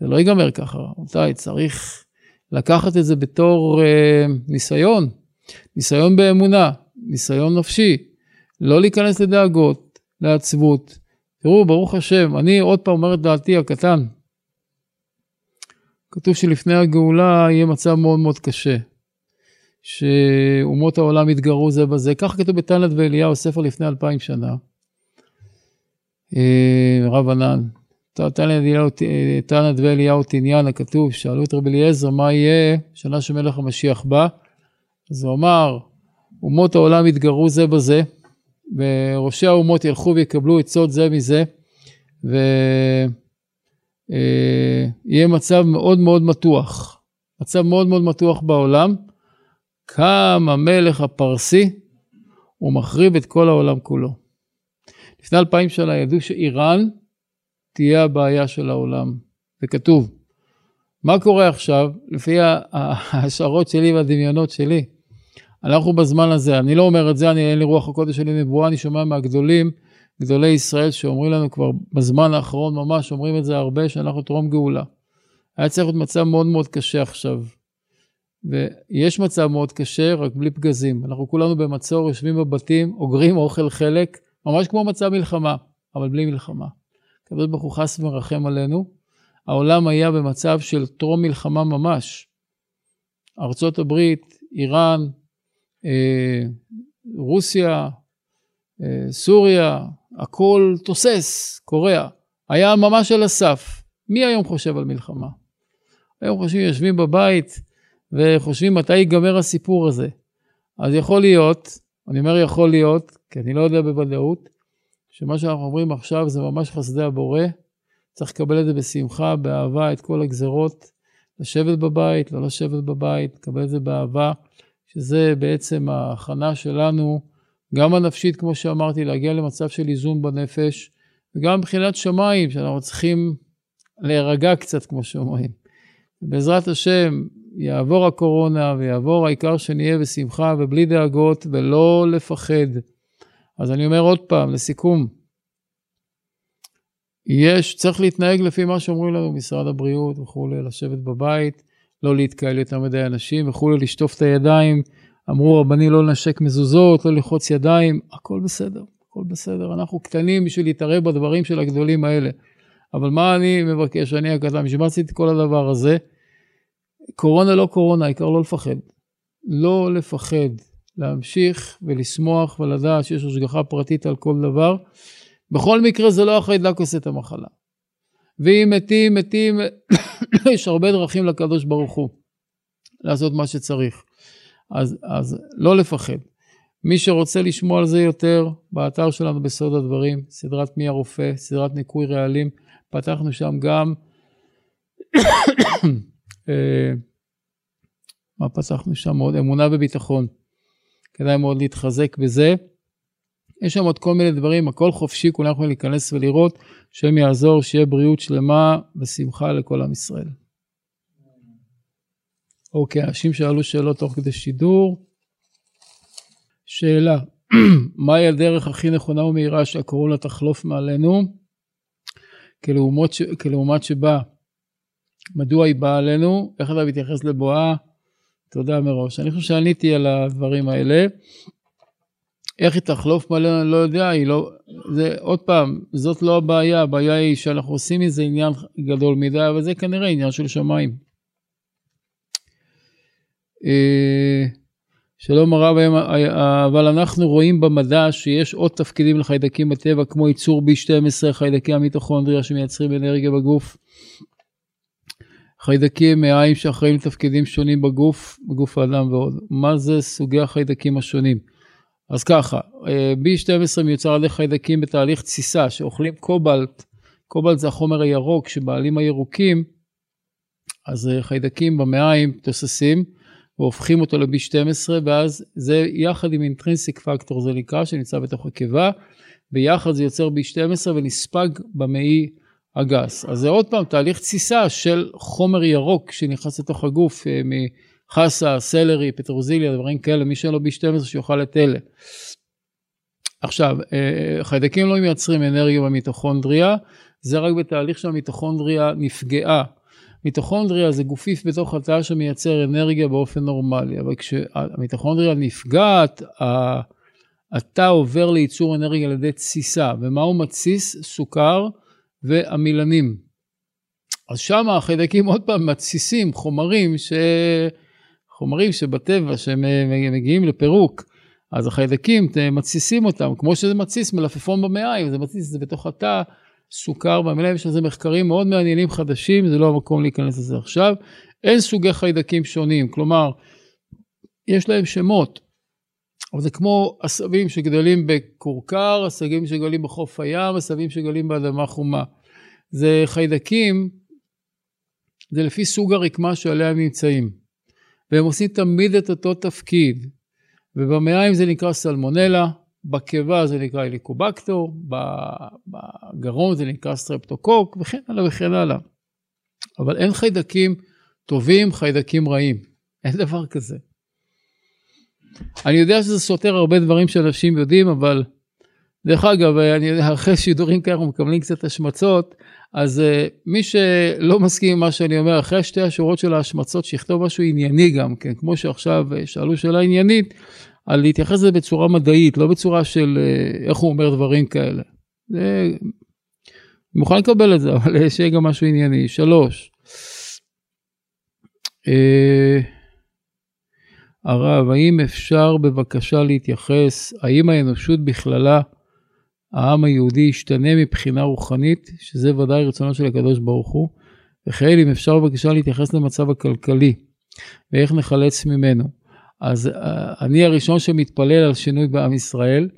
זה לא ייגמר ככה, אותי צריך לקחת את זה בתור אה, ניסיון, ניסיון באמונה, ניסיון נפשי, לא להיכנס לדאגות, לעצבות. תראו, ברוך השם, אני עוד פעם אומר את דעתי הקטן, כתוב שלפני הגאולה יהיה מצב מאוד מאוד קשה, שאומות העולם התגרו זה בזה, כך כתוב בתנא דבי אליהו, ספר לפני אלפיים שנה, רב ענן, תנא דבי אליהו תעניין, הכתוב, שאלו את רבי יעזר, מה יהיה שנה שמלך המשיח בא, אז הוא אמר, אומות העולם התגרו זה בזה, וראשי האומות ילכו ויקבלו עצות זה מזה, ו... יהיה מצב מאוד מאוד מתוח, מצב מאוד מאוד מתוח בעולם, קם המלך הפרסי, הוא מחריב את כל העולם כולו. לפני אלפיים שנה ידעו שאיראן תהיה הבעיה של העולם, זה כתוב. מה קורה עכשיו, לפי ההשערות שלי והדמיונות שלי, אנחנו בזמן הזה, אני לא אומר את זה, אני אין לי רוח הקודש שלי נבואה, אני שומע מהגדולים, גדולי ישראל שאומרים לנו כבר בזמן האחרון ממש, אומרים את זה הרבה, שאנחנו תרום גאולה. היה צריך להיות מצב מאוד מאוד קשה עכשיו. ויש מצב מאוד קשה, רק בלי פגזים. אנחנו כולנו במצור, יושבים בבתים, אוגרים אוכל חלק, ממש כמו מצב מלחמה, אבל בלי מלחמה. הקדוש ברוך הוא חס ורחם עלינו. העולם היה במצב של טרום מלחמה ממש. ארצות הברית, איראן, אה, רוסיה, סוריה, הכל תוסס, קוריאה, היה ממש על הסף. מי היום חושב על מלחמה? היום חושבים, יושבים בבית וחושבים מתי ייגמר הסיפור הזה. אז יכול להיות, אני אומר יכול להיות, כי אני לא יודע בוודאות, שמה שאנחנו אומרים עכשיו זה ממש חסדי הבורא, צריך לקבל את זה בשמחה, באהבה, את כל הגזרות, לשבת בבית, לא לשבת בבית, לקבל את זה באהבה, שזה בעצם ההכנה שלנו, גם הנפשית, כמו שאמרתי, להגיע למצב של איזון בנפש, וגם מבחינת שמיים, שאנחנו צריכים להירגע קצת, כמו שאומרים. בעזרת השם, יעבור הקורונה, ויעבור העיקר שנהיה בשמחה, ובלי דאגות, ולא לפחד. אז אני אומר עוד פעם, לסיכום, יש, צריך להתנהג לפי מה שאומרים לנו, משרד הבריאות וכולי, לשבת בבית, לא להתקהל יותר מדי אנשים וכולי, לשטוף את הידיים, אמרו רבני לא לנשק מזוזות, לא לחוץ ידיים, הכל בסדר, הכל בסדר, אנחנו קטנים בשביל להתערב בדברים של הגדולים האלה, אבל מה אני מבקש, אני הקטן, שמצאתי כל הדבר הזה, קורונה לא קורונה, העיקר לא לפחד, לא לפחד, להמשיך ולשמוח ולדעת שיש השגחה פרטית על כל דבר, בכל מקרה זה לא החיידק עושה את המחלה. ואם מתים, מתים, יש הרבה דרכים לקדוש ברוך הוא, לעשות מה שצריך. אז, אז לא לפחד. מי שרוצה לשמוע על זה יותר, באתר שלנו בסוד הדברים, סדרת מי הרופא, סדרת ניקוי רעלים, פתחנו שם גם, מה פתחנו שם עוד? אמונה וביטחון. כדאי מאוד להתחזק בזה. יש שם עוד כל מיני דברים, הכל חופשי, כולם יכולים להיכנס ולראות, שם יעזור, שיהיה בריאות שלמה ושמחה לכל עם ישראל. אוקיי, אנשים שאלו שאלות תוך כדי שידור. שאלה, מהי הדרך הכי נכונה ומהירה שהקורונה תחלוף מעלינו? כלעומת, ש... כלעומת שבה, מדוע היא באה עלינו? איך אתה מתייחס לבואה? תודה מראש. אני חושב שעניתי על הדברים האלה. איך היא תחלוף מעלינו, אני לא יודע, היא לא, זה, עוד פעם, זאת לא הבעיה, הבעיה היא שאנחנו עושים איזה עניין גדול מדי, אבל זה כנראה עניין של שמיים. שלום הרב, אבל אנחנו רואים במדע שיש עוד תפקידים לחיידקים בטבע, כמו ייצור בי שתים עשרה, חיידקי המיטוכונדריה שמייצרים אנרגיה בגוף, חיידקים מהעיים שאחראים לתפקידים שונים בגוף, בגוף האדם ועוד. מה זה סוגי החיידקים השונים? אז ככה, בי שתים עשרה מיוצר על ידי חיידקים בתהליך תסיסה, שאוכלים קובלט, קובלט זה החומר הירוק שבעלים הירוקים, אז חיידקים במעיים תוססים, והופכים אותו ל-בי שתים עשרה, ואז זה יחד עם אינטרינסיק פקטור, זה נקרא, שנמצא בתוך הקיבה, ביחד זה יוצר בי שתים עשרה ונספג במעי הגס. אז זה עוד פעם תהליך תסיסה של חומר ירוק שנכנס לתוך הגוף מ... חסה, סלרי, פטרוזיליה, דברים כאלה, מי שאין לו בי שתים עשרה שיוכל את אלה. עכשיו, חיידקים לא מייצרים אנרגיה במיטוכונדריה, זה רק בתהליך שהמיטוכונדריה נפגעה. מיטוכונדריה זה גופיף בתוך התא שמייצר אנרגיה באופן נורמלי, אבל כשהמיטוכונדריה נפגעת, התא עובר לייצור אנרגיה על ידי תסיסה, ומה הוא מתסיס? סוכר ועמילנים. אז שם החיידקים עוד פעם מתסיסים חומרים ש... חומרים שבטבע שמגיעים לפירוק, אז החיידקים מתסיסים אותם, כמו שזה מתסיס מלפפון במעיים, זה מתסיס, זה בתוך התא, סוכר במעיים, יש לזה מחקרים מאוד מעניינים חדשים, זה לא המקום להיכנס לזה עכשיו, אין סוגי חיידקים שונים, כלומר, יש להם שמות, אבל זה כמו עשבים שגדלים בקורקר, עשבים שגדלים בחוף הים, עשבים שגדלים באדמה חומה, זה חיידקים, זה לפי סוג הרקמה שעליה נמצאים, והם עושים תמיד את אותו תפקיד, ובמעיים זה נקרא סלמונלה, בקיבה זה נקרא אליקובקטור, בגרון זה נקרא סטרפטוקוק, וכן הלאה וכן הלאה. אבל אין חיידקים טובים, חיידקים רעים. אין דבר כזה. אני יודע שזה סותר הרבה דברים שאנשים יודעים, אבל דרך אגב, אני, אחרי שידורים כאלה מקבלים קצת השמצות, אז מי שלא מסכים עם מה שאני אומר, אחרי שתי השורות של ההשמצות, שיכתוב משהו ענייני גם, כן, כמו שעכשיו שאלו שאלה עניינית, על להתייחס לזה בצורה מדעית, לא בצורה של איך הוא אומר דברים כאלה. זה, מוכן לקבל את זה, אבל שיהיה גם משהו ענייני. שלוש. הרב, האם אפשר בבקשה להתייחס, האם האנושות בכללה, העם היהודי ישתנה מבחינה רוחנית, שזה ודאי רצונו של הקדוש ברוך הוא. וחייל, אם אפשר בבקשה להתייחס למצב הכלכלי, ואיך נחלץ ממנו. אז אני הראשון שמתפלל על שינוי בעם ישראל,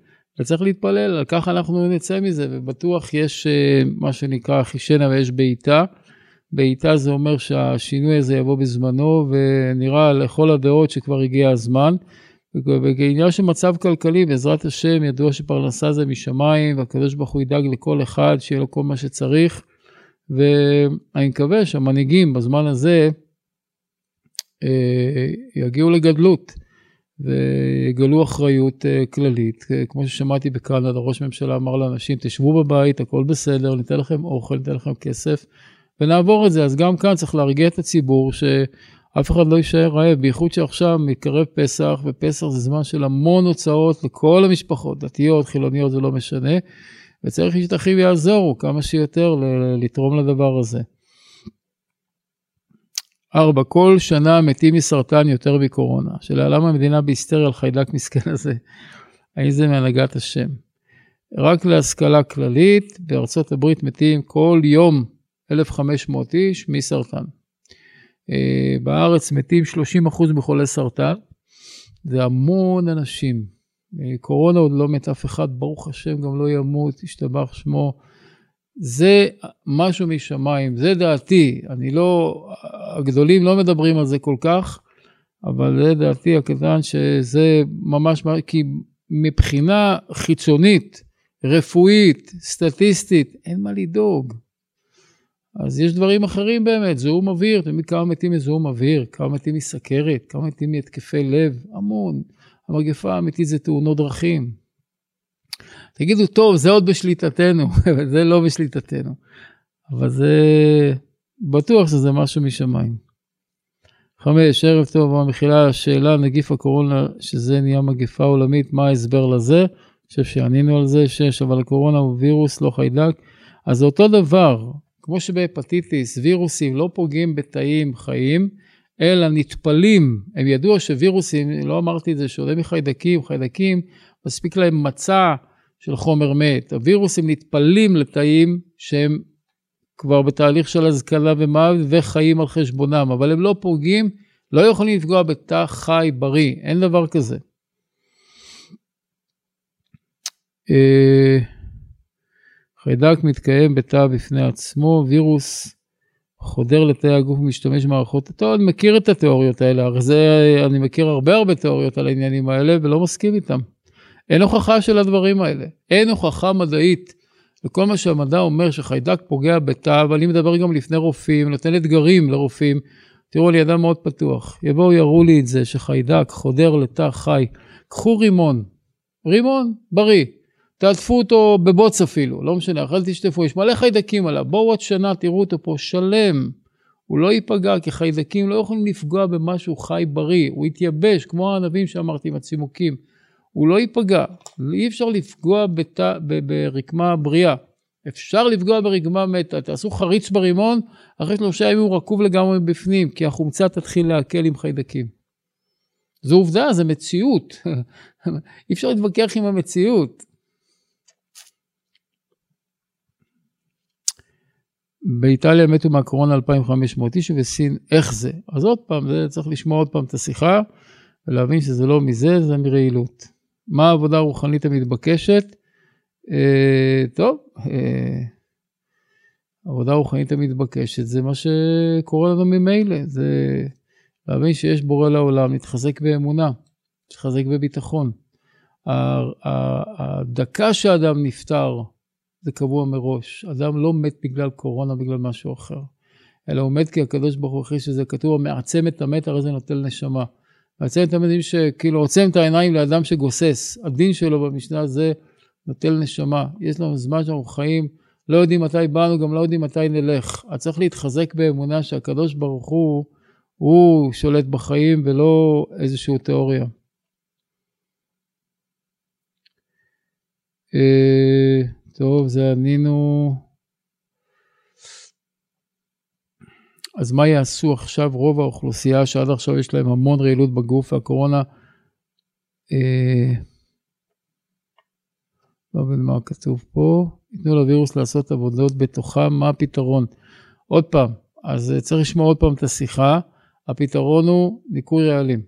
וצריך להתפלל, על כך אנחנו נצא מזה, ובטוח יש מה שנקרא חישנה ויש בעיתה, בעיתה זה אומר שהשינוי הזה יבוא בזמנו, ונראה לכל הדעות שכבר הגיע הזמן, ובעניין של מצב כלכלי, בעזרת השם ידוע שפרנסה זה משמיים, והקדוש ברוך הוא ידאג לכל אחד, שיהיה לו כל מה שצריך, ואני מקווה שהמנהיגים בזמן הזה, יגיעו לגדלות, ויגלו אחריות כללית, כמו ששמעתי בקנדה, ראש ממשלה אמר לאנשים, תשבו בבית, הכל בסדר, ניתן לכם אוכל, ניתן לכם כסף, ונעבור את זה, אז גם כאן צריך להרגיע את הציבור, שאף אחד לא יישאר רעב, בייחוד שעכשיו מתקרב פסח, ופסח זה זמן של המון הוצאות לכל המשפחות, דתיות, חילוניות, זה לא משנה, וצריך שתחיו יעזורו כמה שיותר לתרום לדבר הזה. ארבע, כל שנה מתים מסרטן יותר מקורונה, שלעלם המדינה בהיסטריה על חיידק מסכן הזה, האם זה מהנהגת השם. רק להשכלה כללית, בארצות הברית מתים כל יום אלף וחמש מאות איש מסרטן. בארץ מתים שלושים אחוז בחולי סרטן, זה המון אנשים. קורונה עוד לא מת אף אחד, ברוך השם גם לא ימות, ישתבח שמו. זה משהו משמיים, זה דעתי, אני לא, הגדולים לא מדברים על זה כל כך, אבל זה דעתי הקטן שזה ממש, כי מבחינה חיצונית, רפואית, סטטיסטית, אין מה לדאוג. אז יש דברים אחרים באמת, זיהום אוויר, כמה מתים מזיהום אוויר, כמה מתים מסכרת, כמה מתים מהתקפי לב, המון. המגפה האמיתית זה תאונות דרכים. תגידו, טוב, זה עוד בשליטתנו, זה לא בשליטתנו, אבל זה בטוח שזה משהו משמיים. חמש, ערב טוב, המחילה, השאלה, נגיף הקורונה, שזה נהיה מגפה עולמית, מה ההסבר לזה? אני חושב שענינו על זה, שש, אבל הקורונה הוא וירוס, לא חיידק, אז זה אותו דבר, כמו שבהפטיטיס, וירוסים לא פוגעים בתאים חיים, אלא נטפלים, הם ידעו שווירוסים, לא אמרתי את זה, שעולה מחיידקים, חיידקים, מספיק להם מצע של חומר מת. הווירוסים נטפלים לתאים שהם כבר בתהליך של הזקנה ומוות וחיים על חשבונם, אבל הם לא פוגעים, לא יכולים לפגוע בתא חי בריא, אין דבר כזה. חיידק מתקיים בתא בפני עצמו, וירוס חודר לתאי הגוף ומשתמש מערכות, אתה עוד מכיר את התיאוריות האלה, הרי זה, אני מכיר הרבה הרבה תיאוריות על העניינים האלה ולא מסכים איתם. אין הוכחה של הדברים האלה, אין הוכחה מדעית, לכל מה שהמדע אומר שחיידק פוגע בתא, אבל אני מדבר גם לפני רופאים, נותן אתגרים לרופאים, תראו לי אדם מאוד פתוח, יבואו יראו לי את זה שחיידק חודר לתא חי, קחו רימון, רימון בריא, תעטפו אותו בבוץ אפילו, לא משנה, אחרי תשטפו, יש מלא חיידקים עליו, בואו עוד שנה, תראו אותו פה, שלם, הוא לא ייפגע, כי חיידקים לא יכולים לפגוע במשהו חי בריא, הוא יתייבש, כמו הענבים שאמרתי עם הצימוקים, הוא לא ייפגע, אי אפשר לפגוע בת... ברקמה בריאה, אפשר לפגוע ברקמה מתה, תעשו חריץ ברימון, אחרי שלושה ימים הוא רקוב לגמרי בפנים, כי החומצה תתחיל להקל עם חיידקים. זו עובדה, זו מציאות, אי אפשר להתווכח עם המציאות. באיטליה מתו מהקורונה אלפיים וחמש מאות איש וסין, איך זה? אז עוד פעם, זה צריך לשמוע עוד פעם את השיחה, ולהבין שזה לא מזה, זה מרעילות. מה העבודה הרוחנית המתבקשת? אה, טוב, אה, העבודה הרוחנית המתבקשת, זה מה שקורה לנו ממילא, זה להבין שיש בורא לעולם, להתחזק באמונה, להתחזק בביטחון. הדקה שהאדם נפטר, זה קבוע מראש. אדם לא מת בגלל קורונה, בגלל משהו אחר. אלא הוא מת כי הקדוש ברוך הוא אחרי שזה כתוב, מעצם את המת, הרי זה נוטל נשמה. מעצם את המתים שכאילו עוצם את העיניים לאדם שגוסס. הדין שלו במשנה זה נוטל נשמה. יש לנו זמן שאנחנו חיים, לא יודעים מתי באנו, גם לא יודעים מתי נלך. אז צריך להתחזק באמונה שהקדוש ברוך הוא, הוא שולט בחיים ולא איזושהי תיאוריה. אה... טוב, זה ענינו. אז מה יעשו עכשיו רוב האוכלוסייה, שעד עכשיו יש להם המון רעילות בגוף, והקורונה אה, לא בין מה כתוב פה, יתנו לווירוס לעשות עבודות בתוכם, מה הפתרון? עוד פעם, אז צריך לשמוע עוד פעם את השיחה, הפתרון הוא ניקוי רעלים.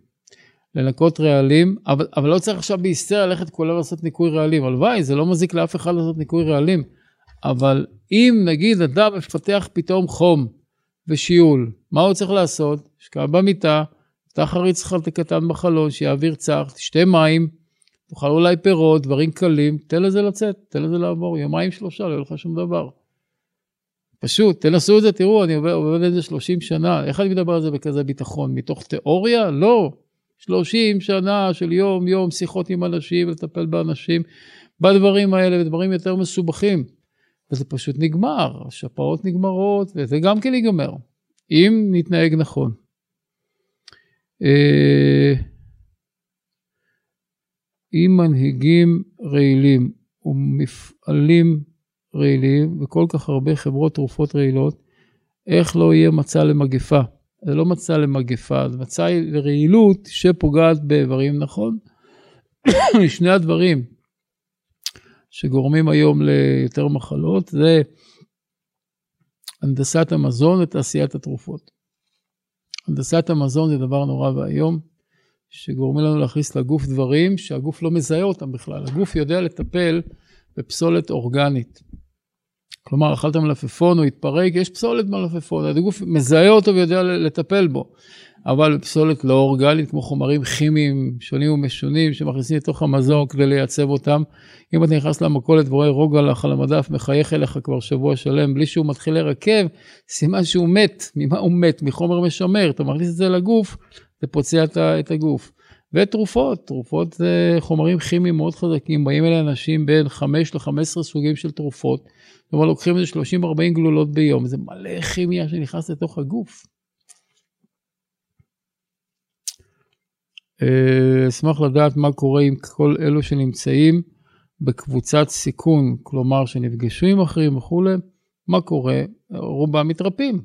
לנקות רעלים, אבל, אבל לא צריך עכשיו בהיסטריה ללכת כולם לעשות ניקוי רעלים, אבל וואי, זה לא מזיק לאף אחד לעשות ניקוי רעלים, אבל אם נגיד אדם מפתח פתאום חום ושיעול, מה הוא צריך לעשות? שקע במיטה, פתח הריצחת הקטן בחלון, שיעביר צח, תשתה מים, תאכל אולי פירות, דברים קלים, תן לזה לצאת, תן לזה לעבור, יומיים שלושה, לא יהיה לך שום דבר. פשוט, תנסו את זה, תראו, אני עובד, עובד את זה שלושים שנה, איך אני מדבר על זה בכזה ביטחון? מתוך תיאוריה? לא. שלושים שנה של יום, יום, שיחות עם אנשים, לטפל באנשים, בדברים האלה, ודברים יותר מסובכים. וזה פשוט נגמר, השפעות נגמרות, וזה גם כן ייגמר, אם נתנהג נכון. אם מנהיגים רעילים ומפעלים רעילים, וכל כך הרבה חברות תרופות רעילות, איך לא יהיה מצע למגפה? זה לא מצע למגפה, זה מצע לרעילות שפוגעת באיברים, נכון? שני הדברים שגורמים היום ליותר מחלות, זה הנדסת המזון ותעשיית התרופות. הנדסת המזון זה דבר נורא והיום, שגורמים לנו להכניס לגוף דברים שהגוף לא מזהה אותם בכלל. הגוף יודע לטפל בפסולת אורגנית. כלומר, אכלת מלפפון, הוא התפרק, יש פסולת מלפפון, הגוף מזהה אותו ויודע לטפל בו. אבל פסולת לא אורגנית, כמו חומרים כימיים שונים ומשונים, שמכניסים לתוך המזון כדי לייצב אותם. אם אתה נכנס למכולת ורואה רוגע לך על המדף, מחייך אליך כבר שבוע שלם, בלי שהוא מתחיל לרכב, סימן שהוא מת. ממה הוא מת? מחומר משמר. אתה מכניס את זה לגוף, זה פוצע את הגוף. ותרופות, תרופות זה חומרים כימיים מאוד חזקים, באים אלה אנשים בין חמש עד חמש עשרה סוגים של תרופות, זאת אומרת, לוקחים איזה שלושים עד ארבעים גלולות ביום, זה מלא כימיה שנכנס לתוך הגוף. אשמח לדעת מה קורה עם כל אלו שנמצאים בקבוצת סיכון, כלומר שנפגשו עם אחרים וכו', מה קורה? רובם מתרפים,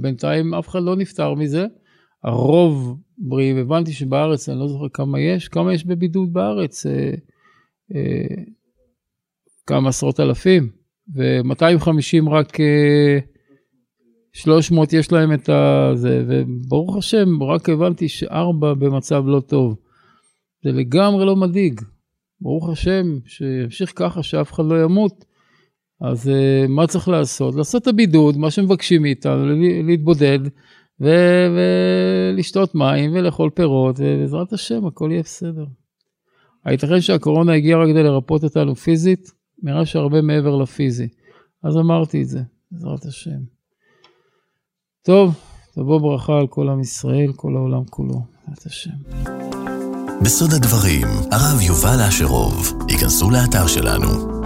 בינתיים אף אחד לא נפטר מזה, הרוב בריאים, הבנתי שבארץ, אני לא זוכר כמה יש, כמה יש בבידוד בארץ, אה, אה, כמה עשרות אלפים, ו-מאתיים וחמישים רק אה, שלוש מאות יש להם את זה, וברוך השם, רק הבנתי שארבע במצב לא טוב, זה לגמרי לא מדאיג, ברוך השם, שימשיך ככה שאף אחד לא ימות, אז אה, מה צריך לעשות? לעשות את הבידוד, מה שמבקשים מאיתנו, להתבודד, ולשתות מים ולאכול פירות, ובעזרת השם, הכל יהיה בסדר. הייתכן שהקורונה הגיעה רק כדי לרפות אותנו פיזית, נראה שהרבה מעבר לפיזי. אז אמרתי את זה, בעזרת השם. טוב, תבוא ברכה על כל עם ישראל, כל העולם כולו, בעזרת השם. בסוד הדברים, הרב יובל אשרוב, ייכנסו לאתר שלנו.